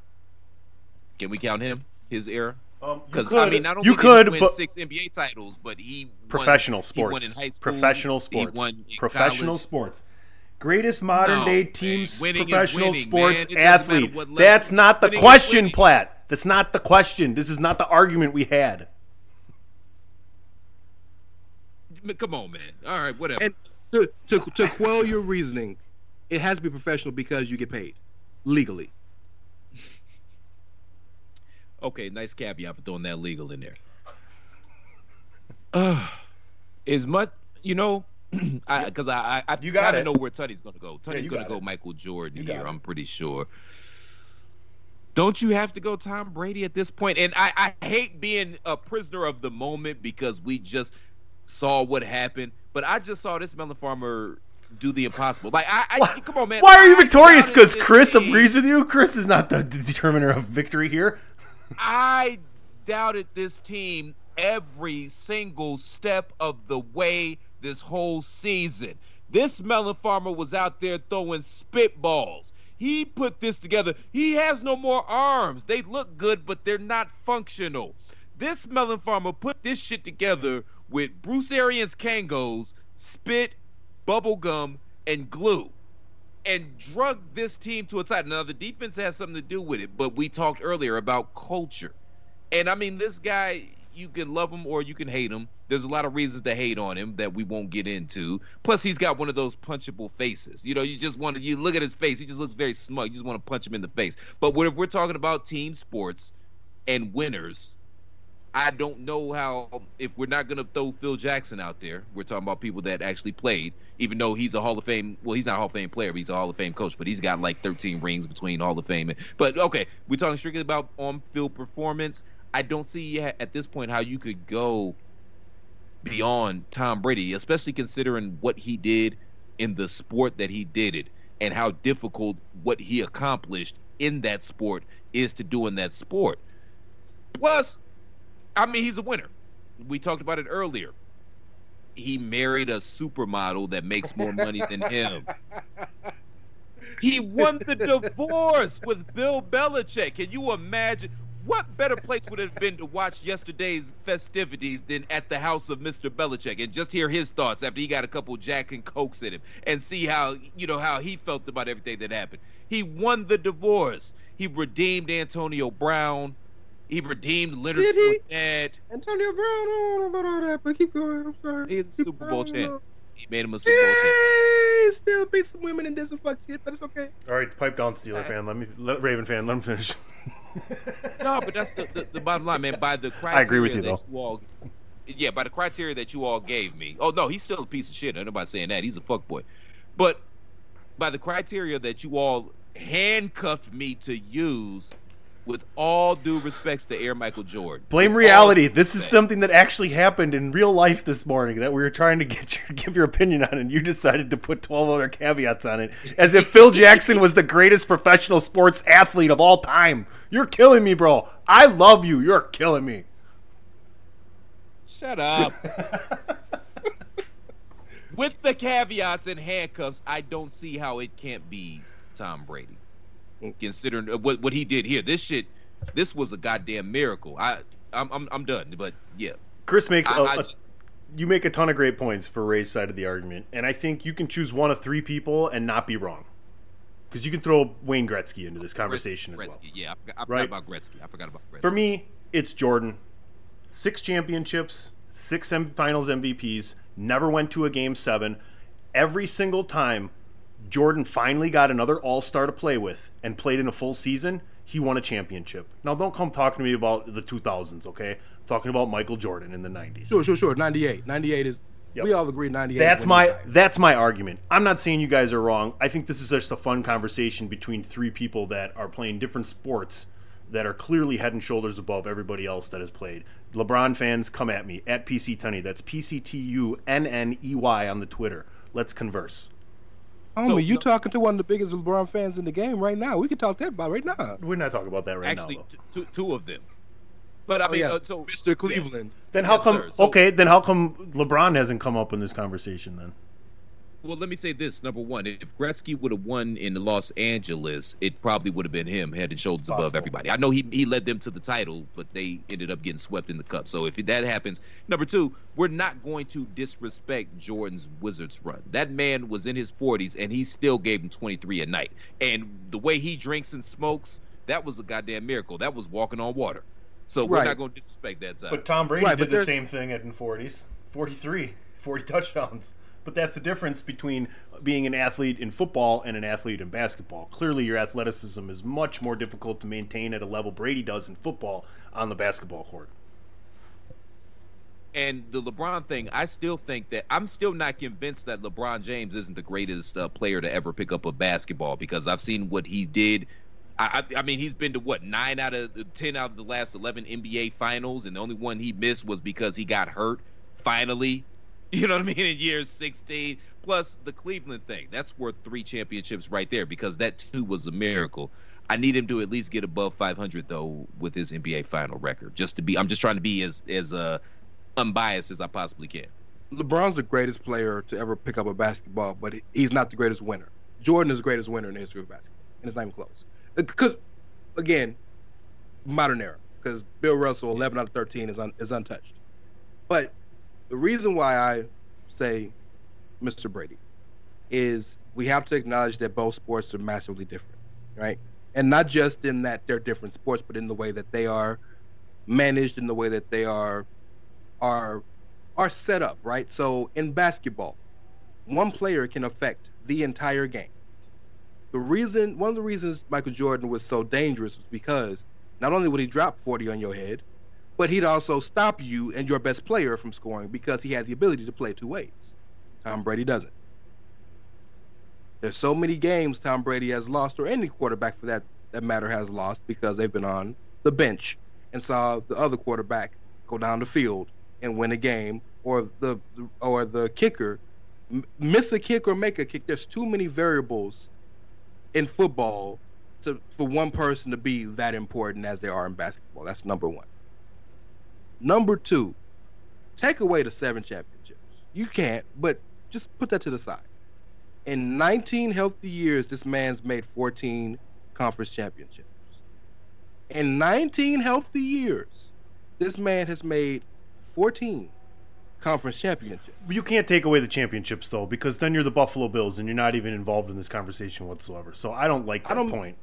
Can we count him? His era? Because um, I mean, I don't you think could, he won but, six N B A titles, but he professional won, sports, he won in high school, professional sports, professional college. sports, greatest modern no, day teams, professional winning, sports athlete. That's not the winning question, Platt. That's not the question. This is not the argument we had. Come on, man. All right, whatever. And to to to quell your reasoning, it has to be professional because you get paid legally. Okay, nice caveat for throwing that legal in there. Uh, as much, you know, because I, I, I, I got to know where Tunney's going to go. Tunney's yeah, going to go Michael Jordan here, it. I'm pretty sure. Don't you have to go Tom Brady at this point? And I, I hate being a prisoner of the moment because we just saw what happened. But I just saw this melon farmer do the impossible. Like I, I come on, man. Why are you I victorious? Because Chris team. agrees with you. Chris is not the determiner of victory here. I doubted this team every single step of the way this whole season. This melon farmer was out there throwing spitballs. He put this together. He has no more arms. They look good, but they're not functional. This melon farmer put this shit together with Bruce Arians Kangos, spit, bubble gum, and glue, and drug this team to a title. Now, the defense has something to do with it, but we talked earlier about culture. And, I mean, this guy, you can love him or you can hate him. There's a lot of reasons to hate on him that we won't get into. Plus, he's got one of those punchable faces. You know, you just want to – you look at his face. He just looks very smug. You just want to punch him in the face. But if we're talking about team sports and winners, I don't know how – if we're not going to throw Phil Jackson out there, we're talking about people that actually played – even though he's a Hall of Fame, well, he's not a Hall of Fame player, but he's a Hall of Fame coach, but he's got like thirteen rings between Hall of Fame. And, but, okay, we're talking strictly about on-field performance. I don't see at this point how you could go beyond Tom Brady, especially considering what he did in the sport that he did it and how difficult what he accomplished in that sport is to do in that sport. Plus, I mean, he's a winner. We talked about it earlier. He married a supermodel that makes more money than him. He won the divorce with Bill Belichick. Can you imagine? What better place would it have been to watch yesterday's festivities than at the house of Mister Belichick and just hear his thoughts after he got a couple Jack and Cokes at him and see how, you know, how he felt about everything that happened. He won the divorce. He redeemed Antonio Brown. He redeemed Leonard Fournette. Antonio Brown, I don't know about all that, but keep going. I'm sorry. He's a Super Bowl champ. He made him a Super Bowl champ. He still beat some women and did some fuck shit, but it's okay. All right, pipe down, Steeler right. fan. Let me, let, Raven fan, let him finish. No, but that's the, the, the bottom line, man. By the criteria I agree with you, that though. you all, yeah, by the criteria that you all gave me. Oh no, he's still a piece of shit. Nobody's saying that. He's a fuckboy. But by the criteria that you all handcuffed me to use, with all due respects to Air Michael Jordan. Blame reality. This is something that actually happened in real life this morning that we were trying to get your, give your opinion on, and you decided to put twelve other caveats on it, as if Phil Jackson was the greatest professional sports athlete of all time. You're killing me, bro. I love you. You're killing me. Shut up. With the caveats and handcuffs, I don't see how it can't be Tom Brady, considering what what he did here. This shit, this was a goddamn miracle. I, I'm I'm, I'm done. But yeah, Chris makes I, a, I just, a, you make a ton of great points for Ray's side of the argument, and I think you can choose one of three people and not be wrong, because you can throw Wayne Gretzky into this conversation Gretzky, as well. Gretzky, yeah, I, I forgot right? about Gretzky. I forgot about Gretzky. For me, it's Jordan. Six championships, six finals M V Ps. Never went to a game seven. Every single time Jordan finally got another all-star to play with and played in a full season, he won a championship. Now, don't come talking to me about the two thousands, okay? I'm talking about Michael Jordan in the nineties. Sure, sure, sure. ninety-eight. ninety-eight is yep. – we all agree ninety-eight. That's my that's my argument. I'm not saying you guys are wrong. I think this is just a fun conversation between three people that are playing different sports that are clearly head and shoulders above everybody else that has played. LeBron fans, come at me. At P C Tunney. That's P C T U N N E Y on the Twitter. Let's converse. Homie, so, you no, talking to one of the biggest LeBron fans in the game right now. We can talk that about right now. We're not talking about that right Actually, now. Actually, t- two of them. But I oh, mean, yeah. uh, so Mister Cleveland. Then how yes, come? So, okay, then how come LeBron hasn't come up in this conversation then? Well, let me say this. Number one, if Gretzky would have won in Los Angeles, it probably would have been him, head and shoulders Possible. above everybody. I know he he led them to the title, but they ended up getting swept in the cup. So if that happens, number two, we're not going to disrespect Jordan's Wizards run. That man was in his forties, and he still gave him twenty-three a night. And the way he drinks and smokes, that was a goddamn miracle. That was walking on water. So right. we're not going to disrespect that side. But Tom Brady right, did the same thing in forties, forty-three, forty touchdowns. But that's the difference between being an athlete in football and an athlete in basketball. Clearly, your athleticism is much more difficult to maintain at a level Brady does in football on the basketball court. And the LeBron thing, I still think that I'm still not convinced that LeBron James isn't the greatest uh, player to ever pick up a basketball, because I've seen what he did. I, I mean, he's been to, what, nine out of ten out of the last eleven N B A finals, and the only one he missed was because he got hurt finally. You know what I mean? In year sixteen, plus the Cleveland thing. That's worth three championships right there, because that, too, was a miracle. I need him to at least get above five hundred, though, with his N B A final record. Just to be, I'm just trying to be as, as uh, unbiased as I possibly can. LeBron's the greatest player to ever pick up a basketball, but he's not the greatest winner. Jordan is the greatest winner in the history of basketball, and it's not even close. Because, again, modern era, because Bill Russell, eleven out of thirteen, is, un, is untouched. But the reason why I say Mister Brady is we have to acknowledge that both sports are massively different, right? And not just in that they're different sports, but in the way that they are managed, in the way that they are are are set up, right? So in basketball, one player can affect the entire game. The reason, one of the reasons Michael Jordan was so dangerous was because not only would he drop forty on your head, but he'd also stop you and your best player from scoring, because he had the ability to play two ways. Tom Brady doesn't. There's so many games Tom Brady has lost, or any quarterback for that, that matter has lost, because they've been on the bench and saw the other quarterback go down the field and win a game, or the or the kicker miss a kick or make a kick. There's too many variables in football to, for one person to be that important as they are in basketball. That's number one. Number two, take away the seven championships. You can't, but just put that to the side. In nineteen healthy years, this man's made fourteen conference championships. In nineteen healthy years, this man has made fourteen conference championships. You can't take away the championships, though, because then you're the Buffalo Bills, and you're not even involved in this conversation whatsoever. So I don't like that I don't, point.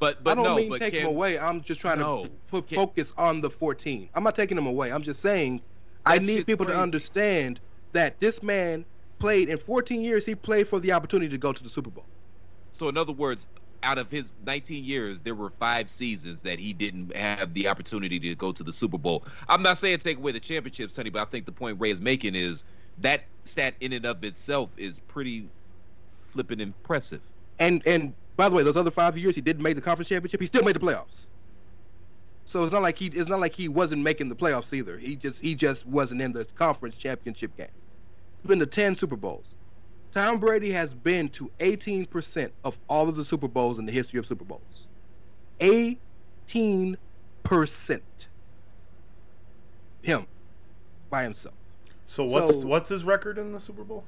But, but I don't no, mean but take him away. I'm just trying no, to put can't. focus on the fourteen. I'm not taking him away. I'm just saying that I need people crazy. to understand that this man played in fourteen years. He played for the opportunity to go to the Super Bowl. So in other words, out of his nineteen years, there were five seasons that he didn't have the opportunity to go to the Super Bowl. I'm not saying take away the championships, Tony, but I think the point Ray is making is that stat in and of itself is pretty flipping impressive. And and by the way, those other five years he didn't make the conference championship. He still made the playoffs. So it's not like he it's not like he wasn't making the playoffs either. He just he just wasn't in the conference championship game. He's been to ten Super Bowls. Tom Brady has been to eighteen percent of all of the Super Bowls in the history of Super Bowls. eighteen percent. Him. By himself. So what's so, what's his record in the Super Bowl?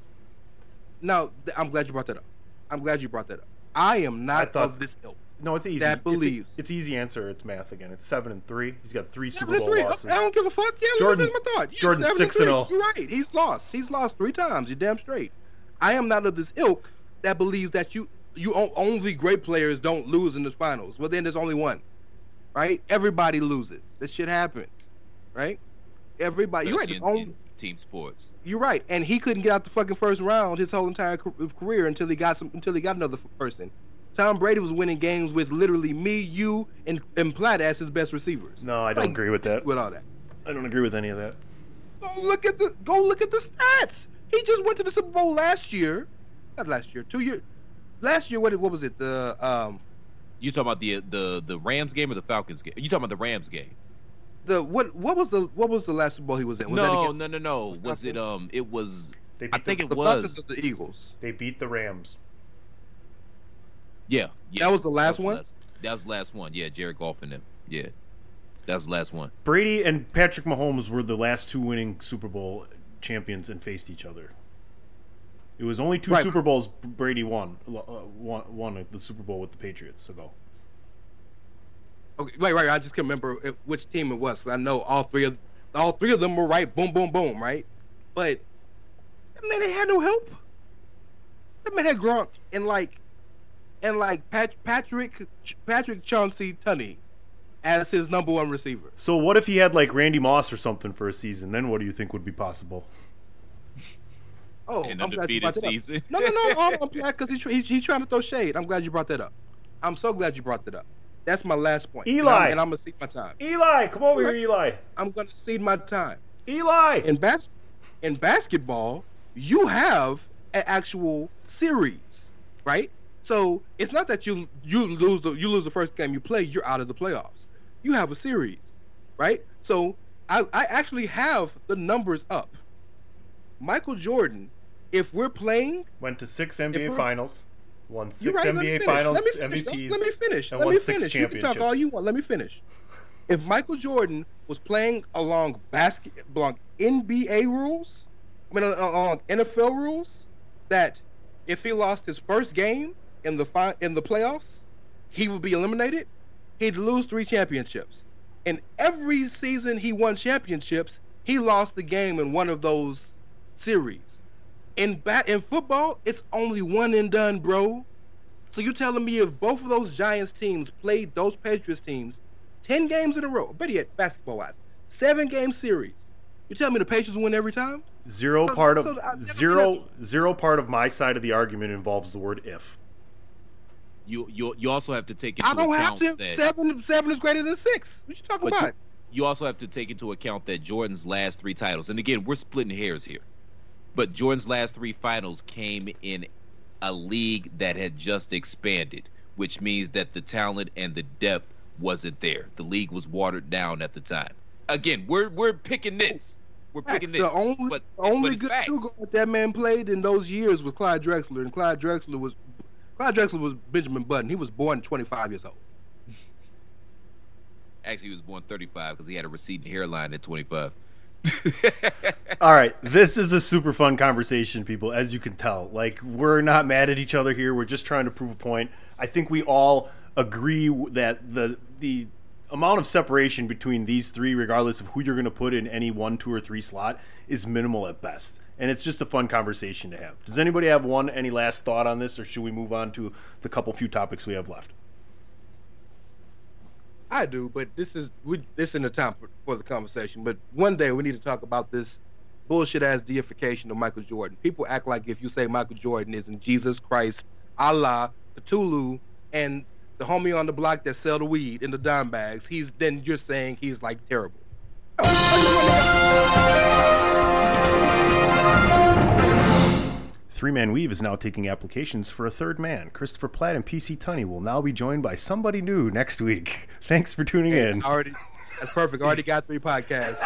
Now, I'm glad you brought that up. I'm glad you brought that up. I am not I thought, of this ilk. No, it's easy. That believes. It's, it's easy answer. It's math again. It's seven and three. He's got three seven Super Bowl three. losses. I don't give a fuck. Yeah, Jordan, my thought. Yeah, Jordan six and zero. You're right. He's lost. He's lost three times. You're damn straight. I am not of this ilk that believes that you you only great players don't lose in the finals. Well, then there's only one, right? Everybody loses. This shit happens, right? Everybody. You're right. In, only, in team sports. You're right. And he couldn't get out the fucking first round his whole entire career until he got some until he got another person. Tom Brady was winning games with literally me, you, and, and Platt as his best receivers. No, I don't like, agree with that. With all that, I don't agree with any of that. Go look at the go look at the stats. He just went to the Super Bowl last year. Not last year, two years. Last year, what what was it? The um, you talking about the the the Rams game or the Falcons game? You talking about the Rams game? The what what was the what was the last Super Bowl he was in? Was no, that no, no, no. Was, was it um? It was. They I think the, it the was Falcons of the Eagles. They beat the Rams. Yeah, yeah. That was the last that was one. The last, that was the last one. Yeah, Jared Goff and them. Yeah, that was the last one. Brady and Patrick Mahomes were the last two winning Super Bowl champions and faced each other. It was only two right. Super Bowls Brady won, uh, won won the Super Bowl with the Patriots ago. Okay, right, right. I just can't remember if, which team it was. I know all three of all three of them were right. Boom, boom, boom. Right, but that man had no help. That man had Gronk and like. And like Pat, Patrick Patrick Chauncey Tunney as his number one receiver. So what if he had like Randy Moss or something for a season? Then what do you think would be possible? Oh, an undefeated season. No, no, no. I'm, I'm glad because he, he he trying to throw shade. I'm glad you brought that up. I'm so glad you brought that up. That's my last point. Eli, and I'm, and I'm gonna cede my time. Eli, come over right. here, Eli. I'm gonna cede my time. Eli, in bas- in basketball, you have an actual series, right? So it's not that you you lose the you lose the first game you play, you're out of the playoffs. You have a series, right? So I, I actually have the numbers up. Michael Jordan, if we're playing, went to six N B A finals, won six right, N B A finals, let me finish, M V Ps, let me finish, and let me finish. You can talk all you want. Let me finish. If Michael Jordan was playing along basket along N B A rules, I mean along N F L rules, that if he lost his first game in the fi- in the playoffs, he would be eliminated. He'd lose three championships. And every season he won championships, he lost the game in one of those series. In bat in football, it's only one and done, bro. So you're telling me if both of those Giants teams played those Patriots teams ten games in a row, better yet, basketball-wise, seven-game series, you're telling me the Patriots win every time? Zero so, part so, of so zero zero part of my side of the argument involves the word if. You you you also have to take into account. I don't account have to. That, seven seven is greater than six. What you talking about? You, you also have to take into account that Jordan's last three titles, and again, we're splitting hairs here, but Jordan's last three finals came in a league that had just expanded, which means that the talent and the depth wasn't there. The league was watered down at the time. Again, we're we're picking nits. We're picking nits. The only, but, the only good two guard that man played in those years was Clyde Drexler, and Clyde Drexler was. Clyde Drexler was Benjamin Button. He was born twenty-five years old. Actually, he was born thirty-five because he had a receding hairline at twenty-five. All right. This is a super fun conversation, people, as you can tell. Like, we're not mad at each other here. We're just trying to prove a point. I think we all agree that the the amount of separation between these three, regardless of who you're going to put in any one, two, or three slot, is minimal at best. And it's just a fun conversation to have. Does anybody have one, any last thought on this, or should we move on to the couple few topics we have left? I do, but this is we, this isn't the time for, for the conversation. But one day we need to talk about this bullshit-ass deification of Michael Jordan. People act like if you say Michael Jordan isn't Jesus Christ, Allah, Cthulhu, and the homie on the block that sell the weed in the dime bags, he's then you're saying he's, like, terrible. Three Man Weave is now taking applications for a third man. Christopher Platt and P C Tunney will now be joined by somebody new next week. Thanks for tuning hey, in. Already, that's perfect. Already got three podcasts.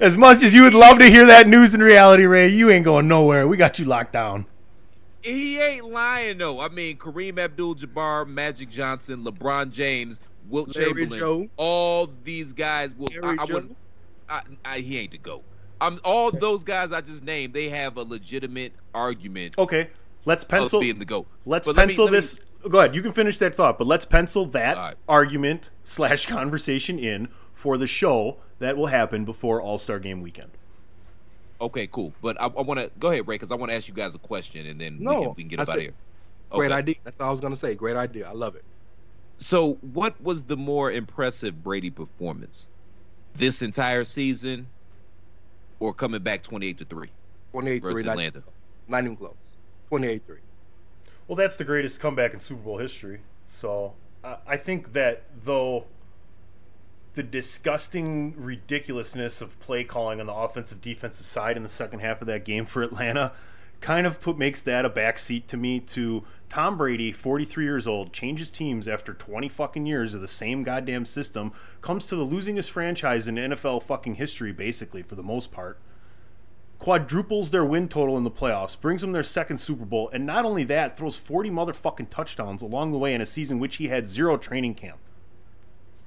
As much as you would love to hear that news in reality, Ray, you ain't going nowhere. We got you locked down. He ain't lying, though. I mean, Kareem Abdul-Jabbar, Magic Johnson, LeBron James, Wilt Larry Chamberlain, Joe. all these guys. Will. I, I wouldn't. I, I, he ain't the GOAT. I'm, all those guys I just named, they have a legitimate argument. Okay, let's pencil of being the GOAT. Let's but pencil let me, this. Let me, go ahead. You can finish that thought, but let's pencil that right. argument slash conversation in for the show that will happen before All-Star Game weekend. Okay, cool. But I, I want to go ahead, Ray, because I want to ask you guys a question, and then no, we, can, we can get up out of here. Okay. Great idea. That's all I was going to say. Great idea. I love it. So what was the more impressive Brady performance? This entire season or coming back twenty-eight to three? twenty-eight to three versus Atlanta. Not even close. twenty-eight to three. Well, that's the greatest comeback in Super Bowl history. So uh, I think that though – the disgusting ridiculousness of play calling on the offensive defensive side in the second half of that game for Atlanta kind of put makes that a backseat to me to Tom Brady, forty-three years old, changes teams after twenty fucking years of the same goddamn system, comes to the losingest franchise in N F L fucking history, basically, for the most part, quadruples their win total in the playoffs, brings them their second Super Bowl, and not only that, throws forty motherfucking touchdowns along the way in a season which he had zero training camp.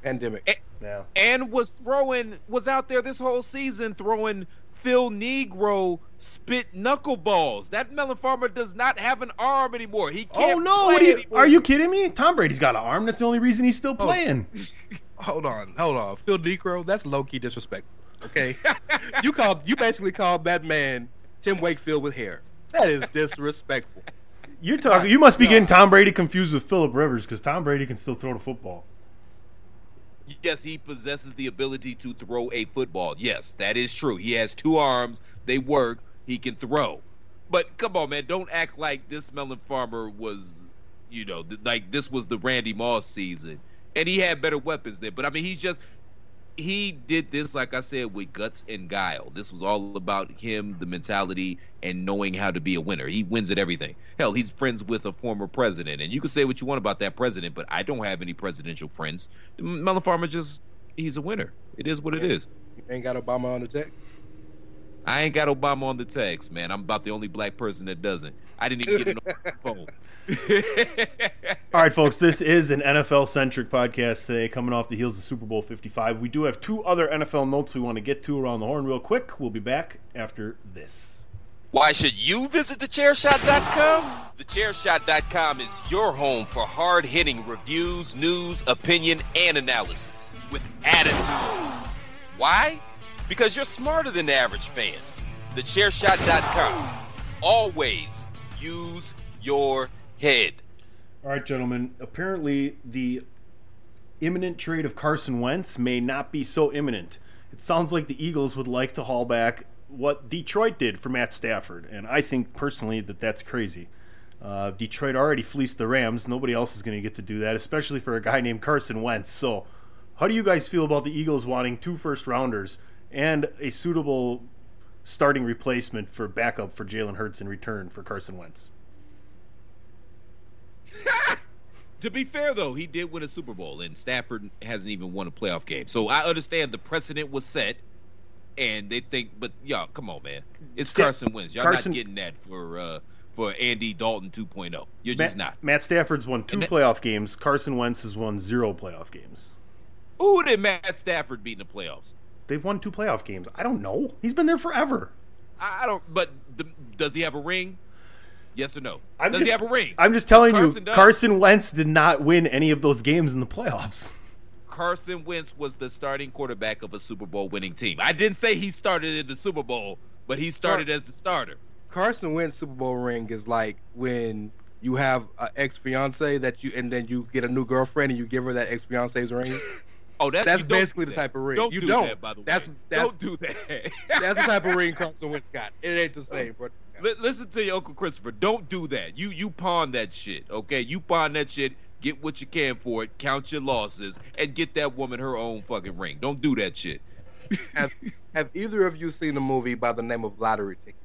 Pandemic. And, yeah. and was throwing, was out there this whole season throwing Phil Negro spit knuckleballs. That melon farmer does not have an arm anymore. He can't. Oh no! Play what are, you, are you kidding me? Tom Brady's got an arm. That's the only reason he's still playing. Oh. Hold on, hold on. Phil Negro, that's low key disrespectful. Okay, you call you basically called Batman Tim Wakefield with hair. That is disrespectful. You're talking. You must be getting Tom Brady confused with Phillip Rivers because Tom Brady can still throw the football. Yes, he possesses the ability to throw a football. Yes, that is true. He has two arms. They work. He can throw. But come on, man, don't act like this melon farmer was, you know, th- like this was the Randy Moss season. And he had better weapons there. But, I mean, he's just – he did this, like I said, with guts and guile. This was all about him, the mentality, and knowing how to be a winner. He wins at everything. Hell, he's friends with a former president. And you can say what you want about that president, but I don't have any presidential friends. Melon Farmer just, he's a winner. It is what it is. You ain't got Obama on the text? I ain't got Obama on the text, man. I'm about the only black person that doesn't. I didn't even get it on the phone. All right, folks, this is an N F L-centric podcast today, coming off the heels of Super Bowl fifty-five. We do have two other N F L notes we want to get to around the horn real quick. We'll be back after this. Why should you visit the chair shot dot com? the chair shot dot com is your home for hard-hitting reviews, news, opinion, and analysis with attitude. Why? Because you're smarter than the average fan. the chair shot dot com. Always use your head. All right, gentlemen. Apparently, the imminent trade of Carson Wentz may not be so imminent. It sounds like the Eagles would like to haul back what Detroit did for Matt Stafford, and I think personally that that's crazy. Uh, Detroit already fleeced the Rams. Nobody else is going to get to do that, especially for a guy named Carson Wentz. So how do you guys feel about the Eagles wanting two first-rounders and a suitable starting replacement for backup for Jalen Hurts in return for Carson Wentz? To be fair, though, he did win a Super Bowl, and Stafford hasn't even won a playoff game. So I understand the precedent was set. And they think, but y'all, come on, man. It's Carson Wentz. Y'all Carson, not getting that for uh, for Andy Dalton two point oh. You're just Matt, not. Matt Stafford's won two that, playoff games. Carson Wentz has won zero playoff games. Who did Matt Stafford beat in the playoffs? They've won two playoff games. I don't know. He's been there forever. I don't. But the, does he have a ring? Yes or no? I'm does just, he have a ring? I'm just telling Carson you, does. Carson Wentz did not win any of those games in the playoffs. Carson Wentz was the starting quarterback of a Super Bowl winning team. I didn't say he started in the Super Bowl, but he started as the starter. Carson Wentz Super Bowl ring is like when you have an ex-fiance that you, and then you get a new girlfriend and you give her that ex-fiance's ring. Oh, that's, that's basically do that. The type of ring. Don't you do don't. That, by the way. That's, that's, don't do that. That's the type of ring Carson Wentz got. It ain't the same, bro. L- listen to your Uncle Christopher. Don't do that. You you pawn that shit, okay? You pawn that shit. Get what you can for it, count your losses, and get that woman her own fucking ring. Don't do that shit. have, have either of you seen a movie by the name of Lottery Ticket?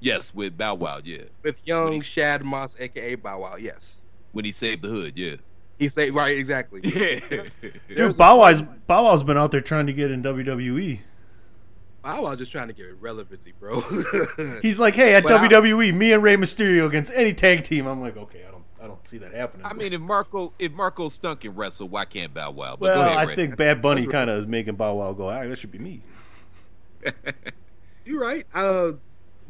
Yes, with Bow Wow, yeah. With young he, Shad Moss, a k a. Bow Wow, yes. When he saved the hood, yeah. He saved, right, exactly. Yeah. Dude, Bow Wow's, Bow Wow's been out there trying to get in W W E. Bow Wow just trying to get relevancy, bro. He's like, hey, at but W W E, I, me and Rey Mysterio against any tag team. I'm like, okay, I don't I don't see that happening. I mean, if Marco if Marco Stunk can wrestle, why can't Bow Wow? But well, ahead, I Rey. think Bad Bunny kind of is making Bow Wow go, all right, that should be me. You're right. Uh,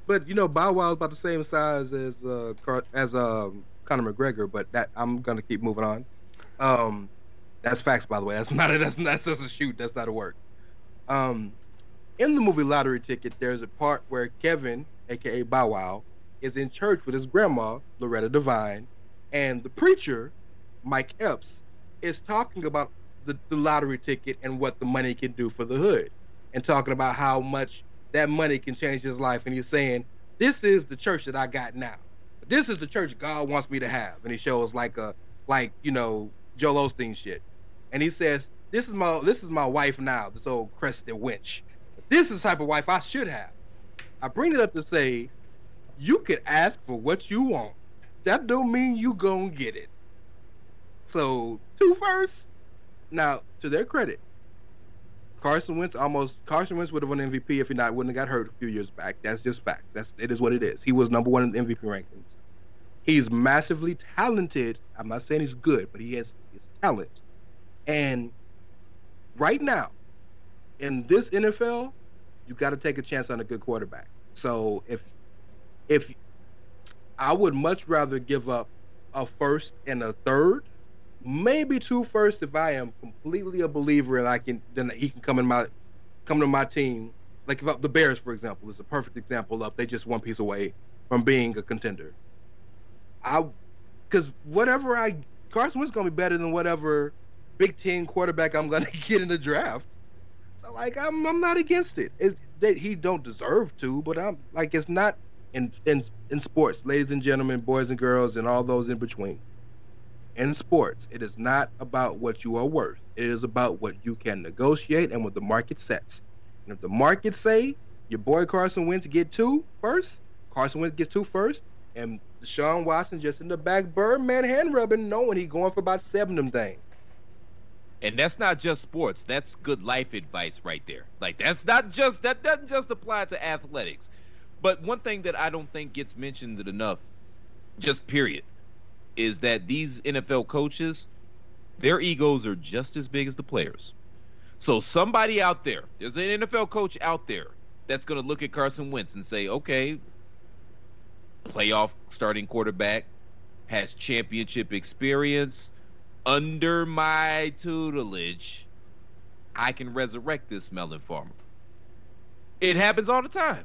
but, you know, Bow Wow is about the same size as uh, Car- as um, Conor McGregor, but that I'm going to keep moving on. Um, that's facts, by the way. That's not a, that's, that's just a shoot. That's not a word. Um, in the movie Lottery Ticket, there's a part where Kevin, a k a. Bow Wow, is in church with his grandma, Loretta Devine, and the preacher, Mike Epps, is talking about the, the lottery ticket and what the money can do for the hood, and talking about how much that money can change his life. And he's saying, this is the church that I got now. This is the church God wants me to have. And he shows like a, like, you know, Joel Osteen shit. And he says, this is my, this is my wife now, this old crusty wench. This is the type of wife I should have. I bring it up to say, you could ask for what you want. That don't mean you gonna get it. So, two firsts. Now, to their credit, Carson Wentz almost Carson Wentz would have won M V P if he not wouldn't have got hurt a few years back. That's just facts. That's it is what it is. He was number one in the M V P rankings. He's massively talented. I'm not saying he's good, but he has his talent. And right now, in this N F L, you got to take a chance on a good quarterback. So if if I would much rather give up a first and a third. Maybe two firsts if I am completely a believer and I can then he can come in my come to my team. Like if the Bears, for example, is a perfect example of they just one piece away from being a contender. I because whatever I Carson Wentz gonna be better than whatever Big Ten quarterback I'm gonna get in the draft. So like I'm I'm not against it. It's that he don't deserve to, but I'm like it's not in in in sports, ladies and gentlemen, boys and girls, and all those in between. In sports, it is not about what you are worth. It is about what you can negotiate and what the market sets. And if the market say your boy Carson Wentz get two first, Carson Wentz gets two first, and Deshaun Watson just in the back, Birdman hand rubbing, knowing he going for about seven of them things. And that's not just sports. That's good life advice right there. Like that's not just that doesn't just apply to athletics. But one thing that I don't think gets mentioned enough, just period, is that these N F L coaches, their egos are just as big as the players. So somebody out there, there's an N F L coach out there that's going to look at Carson Wentz and say, okay, playoff starting quarterback, has championship experience, under my tutelage, I can resurrect this melon farmer. It happens all the time.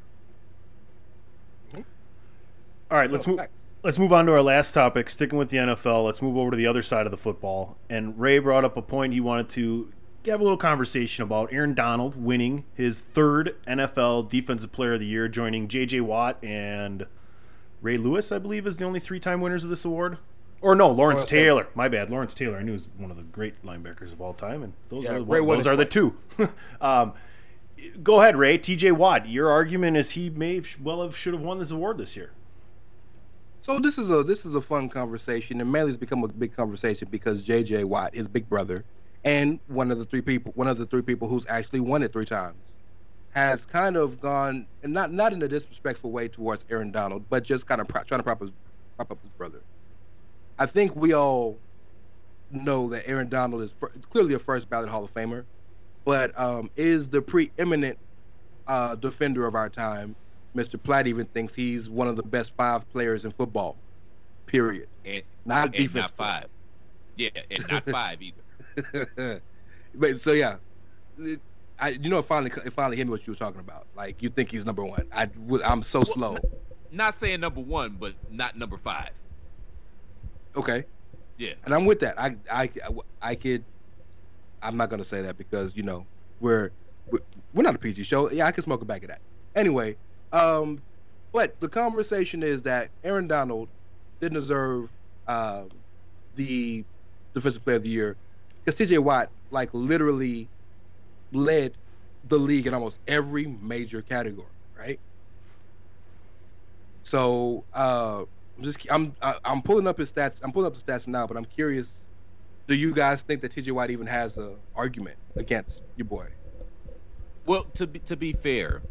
All right, let's move. Let's move on to our last topic, sticking with the N F L. Let's move over to the other side of the football. And Rey brought up a point he wanted to have a little conversation about. Aaron Donald winning his third N F L Defensive Player of the Year, joining J J. Watt and Ray Lewis, I believe, is the only three-time winners of this award. Or no, Lawrence Taylor. My bad, Lawrence Taylor. I knew he was one of the great linebackers of all time, and those yeah, are, the, those are the two. um, go ahead, Rey. T J. Watt, your argument is he may well have should have won this award this year. So this is a this is a fun conversation, and mainly it's become a big conversation because J J. Watt is big brother, and one of the three people, one of the three people who's actually won it three times, has kind of gone, and not not in a disrespectful way towards Aaron Donald, but just kind of pro- trying to prop, prop up his brother. I think we all know that Aaron Donald is fir- clearly a first ballot Hall of Famer, but um, is the preeminent uh, defender of our time. Mister Platt even thinks he's one of the best five players in football, period. And, not and defense not five. Player. Yeah, and not five either. But so, yeah. I, you know, it finally, it finally hit me what you were talking about. Like, you think he's number one. I, I'm so well, slow. Not, not saying number one, but not number five. Okay. Yeah. And I'm with that. I, I, I could – I'm not going to say that because, you know, we're, we're we're not a P G show. Yeah, I can smoke a bag of that. Anyway – Um, but the conversation is that Aaron Donald didn't deserve uh, the Defensive Player of the Year because T J. Watt, like, literally led the league in almost every major category, right? So uh, just I'm I'm pulling up his stats. I'm pulling up the stats now, but I'm curious. Do you guys think that T J. Watt even has an argument against your boy? Well, to be, to be fair,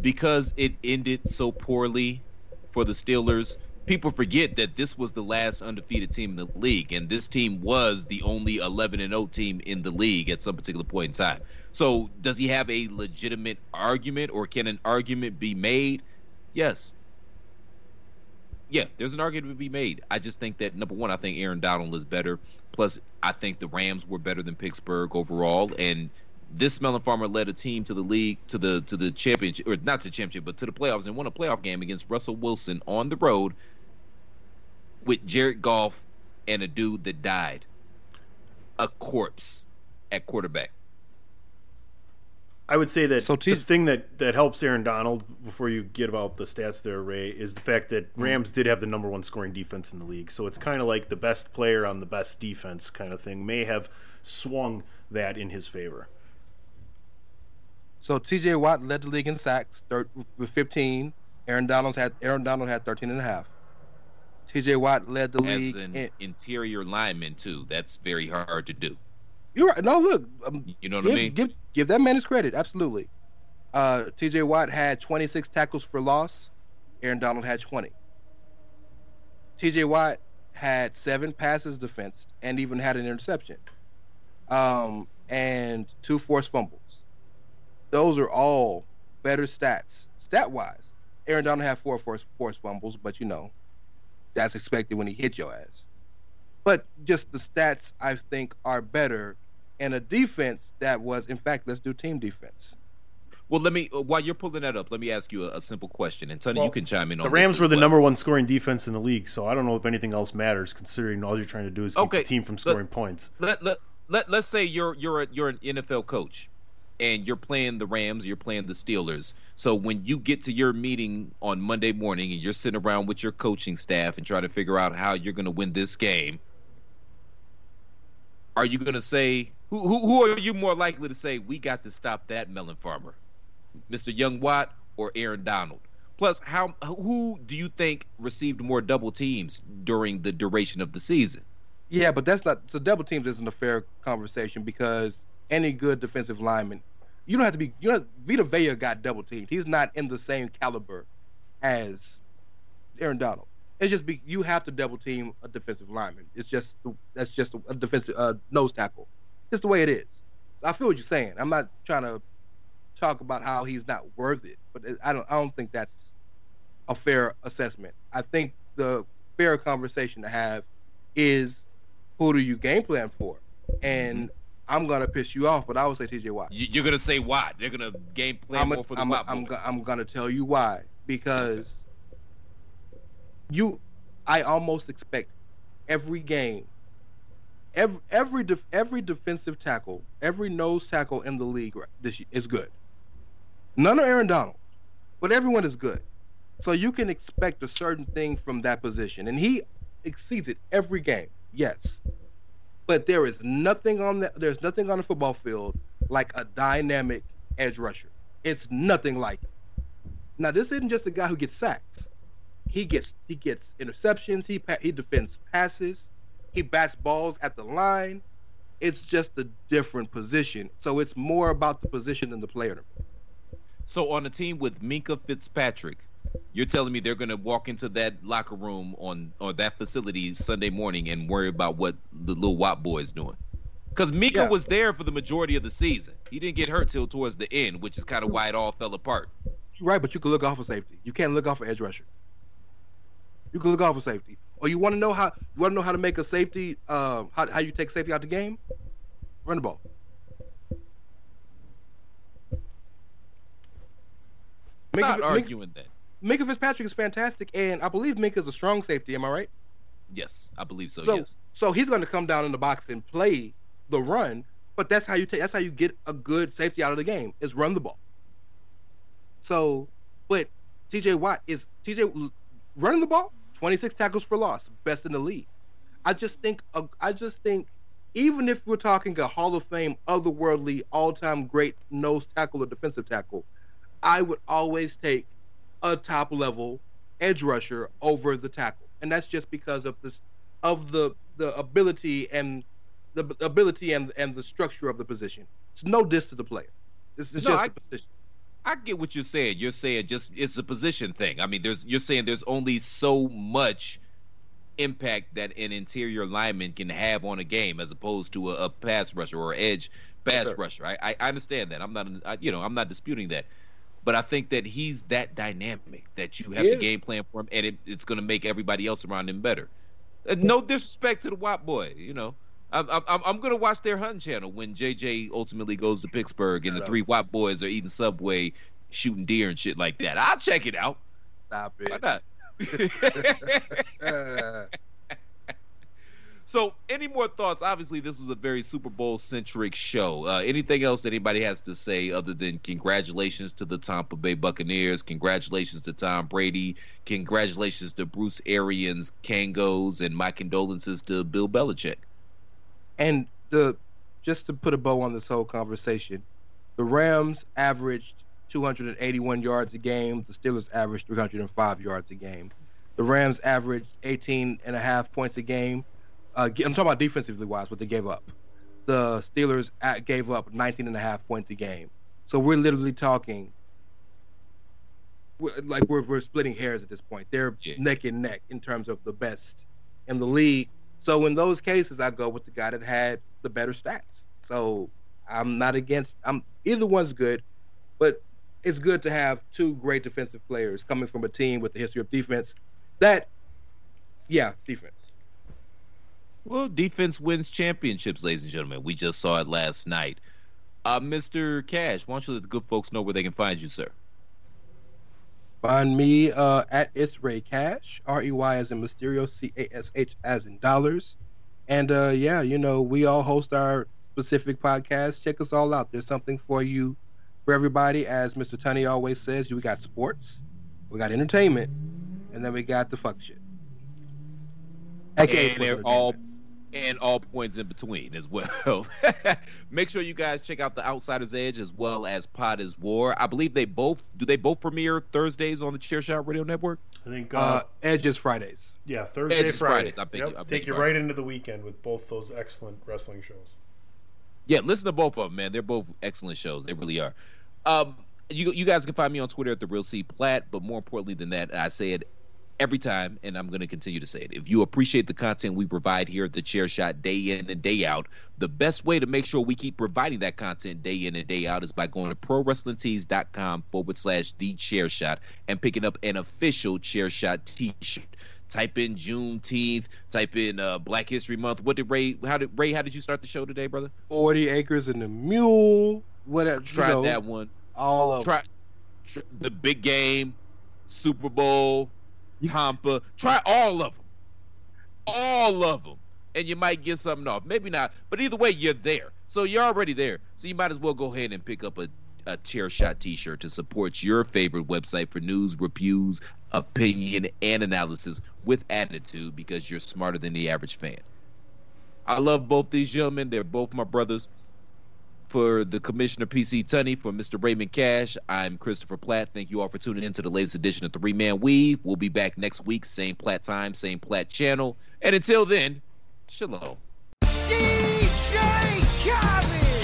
because it ended so poorly for the Steelers, people forget that this was the last undefeated team in the league, and this team was the only eleven and oh team in the league at some particular point in time. So does he have a legitimate argument, or can an argument be made? Yes. Yeah, there's an argument to be made. I just think that, number one, I think Aaron Donald is better. Plus, I think the Rams were better than Pittsburgh overall, and this Melon Farmer led a team to the league, to the to the championship, or not to the championship, but to the playoffs, and won a playoff game against Russell Wilson on the road with Jared Goff and a dude that died, a corpse at quarterback. I would say that so t- the thing that, that helps Aaron Donald, before you get about the stats there, Ray, is the fact that Rams did have the number one scoring defense in the league. So it's kind of like the best player on the best defense kind of thing may have swung that in his favor. So T J. Watt led the league in sacks with fifteen. Aaron Donald's had Aaron Donald had thirteen and a half. T J. Watt led the As league. As an in, interior lineman, too. That's very hard to do. You're right. No, look. Um, you know what give, I mean? Give, give that man his credit. Absolutely. Uh, T J. Watt had twenty-six tackles for loss. Aaron Donald had twenty. T J. Watt had seven passes defensed and even had an interception. Um, and two forced fumbles. Those are all better stats, stat-wise. Aaron Donald had four forced, forced fumbles, but, you know, that's expected when he hit your ass. But just the stats, I think, are better. And a defense that was, in fact, let's do team defense. Well, let me, while you're pulling that up, let me ask you a, a simple question. And, Tony, well, you can chime in on this. The Rams were the well. number one scoring defense in the league, so I don't know if anything else matters, considering all you're trying to do is keep okay. the team from scoring let, points. Let, let, let, let's say you're you're a, you're an N F L coach, and you're playing the Rams, you're playing the Steelers. So when you get to your meeting on Monday morning and you're sitting around with your coaching staff and trying to figure out how you're going to win this game, are you going to say, who, who who are you more likely to say, we got to stop that Melon Farmer, Mister Young Watt or Aaron Donald? Plus, how who do you think received more double teams during the duration of the season? Yeah, but that's not, so double teams isn't a fair conversation because any good defensive lineman, you don't have to be. You know, Vita Vea got double teamed. He's not in the same caliber as Aaron Donald. It's just be, you have to double team a defensive lineman. It's just that's just a defensive uh, nose tackle. It's the way it is. I feel what you're saying. I'm not trying to talk about how he's not worth it, but I don't. I don't think that's a fair assessment. I think the fair conversation to have is who do you game plan for, and I'm gonna piss you off, but I would say T J. Watt. You're gonna say why? They're gonna game plan more for the Watt. I'm, go, I'm gonna tell you why, because you, I almost expect every game, every every def, every defensive tackle, every nose tackle in the league this year is good. None are Aaron Donald, but everyone is good, so you can expect a certain thing from that position, and he exceeds it every game. Yes. But there is nothing on the, there's nothing on the football field like a dynamic edge rusher. It's nothing like it. Now, this isn't just a guy who gets sacks. He gets he gets interceptions. He he defends passes. He bats balls at the line. It's just a different position. So it's more about the position than the player. So on a team with Minkah Fitzpatrick, you're telling me they're going to walk into that locker room on or that facility Sunday morning and worry about what the little Watt boy is doing? Because Minkah yeah. was there for the majority of the season. He didn't get hurt till towards the end, which is kind of why it all fell apart. Right, but you can look off of safety. You can't look off of edge rusher. You can look off of safety. Or you want to know how you want to know how to make a safety, uh, how how you take safety out the game? Run the ball. I'm not Minkah, arguing Minkah, that. Minkah Fitzpatrick is fantastic, and I believe Minkah is a strong safety. Am I right? Yes, I believe so. So, yes. so he's going to come down in the box and play the run, but that's how you take. That's how you get a good safety out of the game is run the ball. So, but T J. Watt is T J running the ball. twenty-six tackles for loss, best in the league. I just think. Uh, I just think. Even if we're talking a Hall of Fame, otherworldly, all-time great nose tackle or defensive tackle, I would always take a top level edge rusher over the tackle, and that's just because of this, of the the ability and the ability and and the structure of the position. It's no diss to the player. It's, it's no, just I, the position. I get what you're saying. You're saying just it's a position thing. I mean, there's you're saying there's only so much impact that an interior lineman can have on a game as opposed to a, a pass rusher or edge pass yes, rusher. I, I I understand that. I'm not I, you know I'm not disputing that. But I think that he's that dynamic that you have yeah. the game plan for him, and it, it's going to make everybody else around him better. No disrespect to the Watt boy, you know. I'm I'm I'm going to watch their hunting channel when J J ultimately goes to Pittsburgh and the three Watt boys are eating Subway, shooting deer and shit like that. I'll check it out. Stop it. Why not? uh. So, any more thoughts? Obviously, this was a very Super Bowl-centric show. Uh, anything else that anybody has to say other than congratulations to the Tampa Bay Buccaneers, congratulations to Tom Brady, congratulations to Bruce Arians, Kangos, and my condolences to Bill Belichick. And the just to put a bow on this whole conversation, the Rams averaged two hundred eighty-one yards a game. The Steelers averaged three hundred five yards a game. The Rams averaged eighteen and a half points a game. Uh, I'm talking about defensively wise, what they gave up. The Steelers at, gave up nineteen and a half points a game. So we're literally talking we're, like we're we're splitting hairs at this point. They're yeah. neck and neck in terms of the best in the league. So in those cases, I go with the guy that had the better stats. So I'm not against. I'm either one's good, but it's good to have two great defensive players coming from a team with the history of defense. That, yeah, defense. Well, defense wins championships, ladies and gentlemen. We just saw it last night. Uh, Mister Cash, why don't you let the good folks know where they can find you, sir? Find me uh, at It's Rey Cash, R E Y as in Mysterio, C A S H as in dollars. And, uh, yeah, you know, we all host our specific podcasts. Check us all out. There's something for you, for everybody. As Mister Tunney always says, we got sports, we got entertainment, and then we got the fuck shit. Okay, and they're all... and all points in between as well. Make sure you guys check out The Outsider's Edge as well as Pod is War. I believe they both do they both premiere Thursdays on the Chairshot Radio Network? I think uh, uh, Edge is Fridays. Yeah, Thursday, Edge is Fridays. Fridays. I think, yep. I think Take you right into the weekend with both those excellent wrestling shows. Yeah, listen to both of them, man. They're both excellent shows. They really are. Um, you you guys can find me on Twitter at the Real C Platt, but more importantly than that, I say it every time, and I'm going to continue to say it. If you appreciate the content we provide here at The Chair Shot day in and day out, the best way to make sure we keep providing that content day in and day out is by going to ProWrestlingTees.com forward slash The Chair Shot and picking up an official Chair Shot t-shirt. Type in Juneteenth, type in uh, Black History Month. What did Ray, how did Ray, how did you start the show today, brother? forty Acres and a Mule. What else? Try you know, that one. All of Try tr- The Big Game, Super Bowl, Tampa. Try all of them. All of them. And you might get something off. Maybe not. But either way, you're there. So you're already there. So you might as well go ahead and pick up a, a Chair Shot t-shirt to support your favorite website for news, reviews, opinion, and analysis with attitude, because you're smarter than the average fan. I love both these gentlemen. They're both my brothers. For the Commissioner P C Tunney, for Mister Raymond Cash, I'm Christopher Platt. Thank you all for tuning in to the latest edition of Three Man Weave. We'll be back next week, same Platt time, same Platt channel. And until then, shalom. D J Khaled!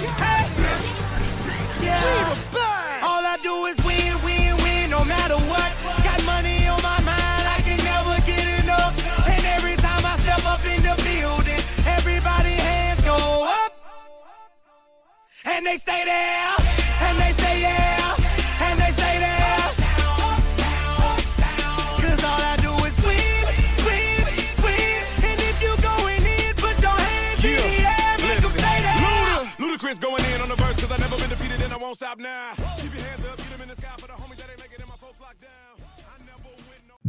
All I do is win, win, win, no matter what. Got money on my mind, I can never get enough. And every time I step up in the building, everybody hands go up. And they stay there, and they say yeah, and they stay there. Cause all I do is win, win, win. And if you going in, put your hands yeah. in the air, make them stay there. Luda, Ludacris going in on the verse, cause I never been defeated and I won't stop now. Keep your hands up, get them in the sky for the homies that ain't making it, my folks locked down.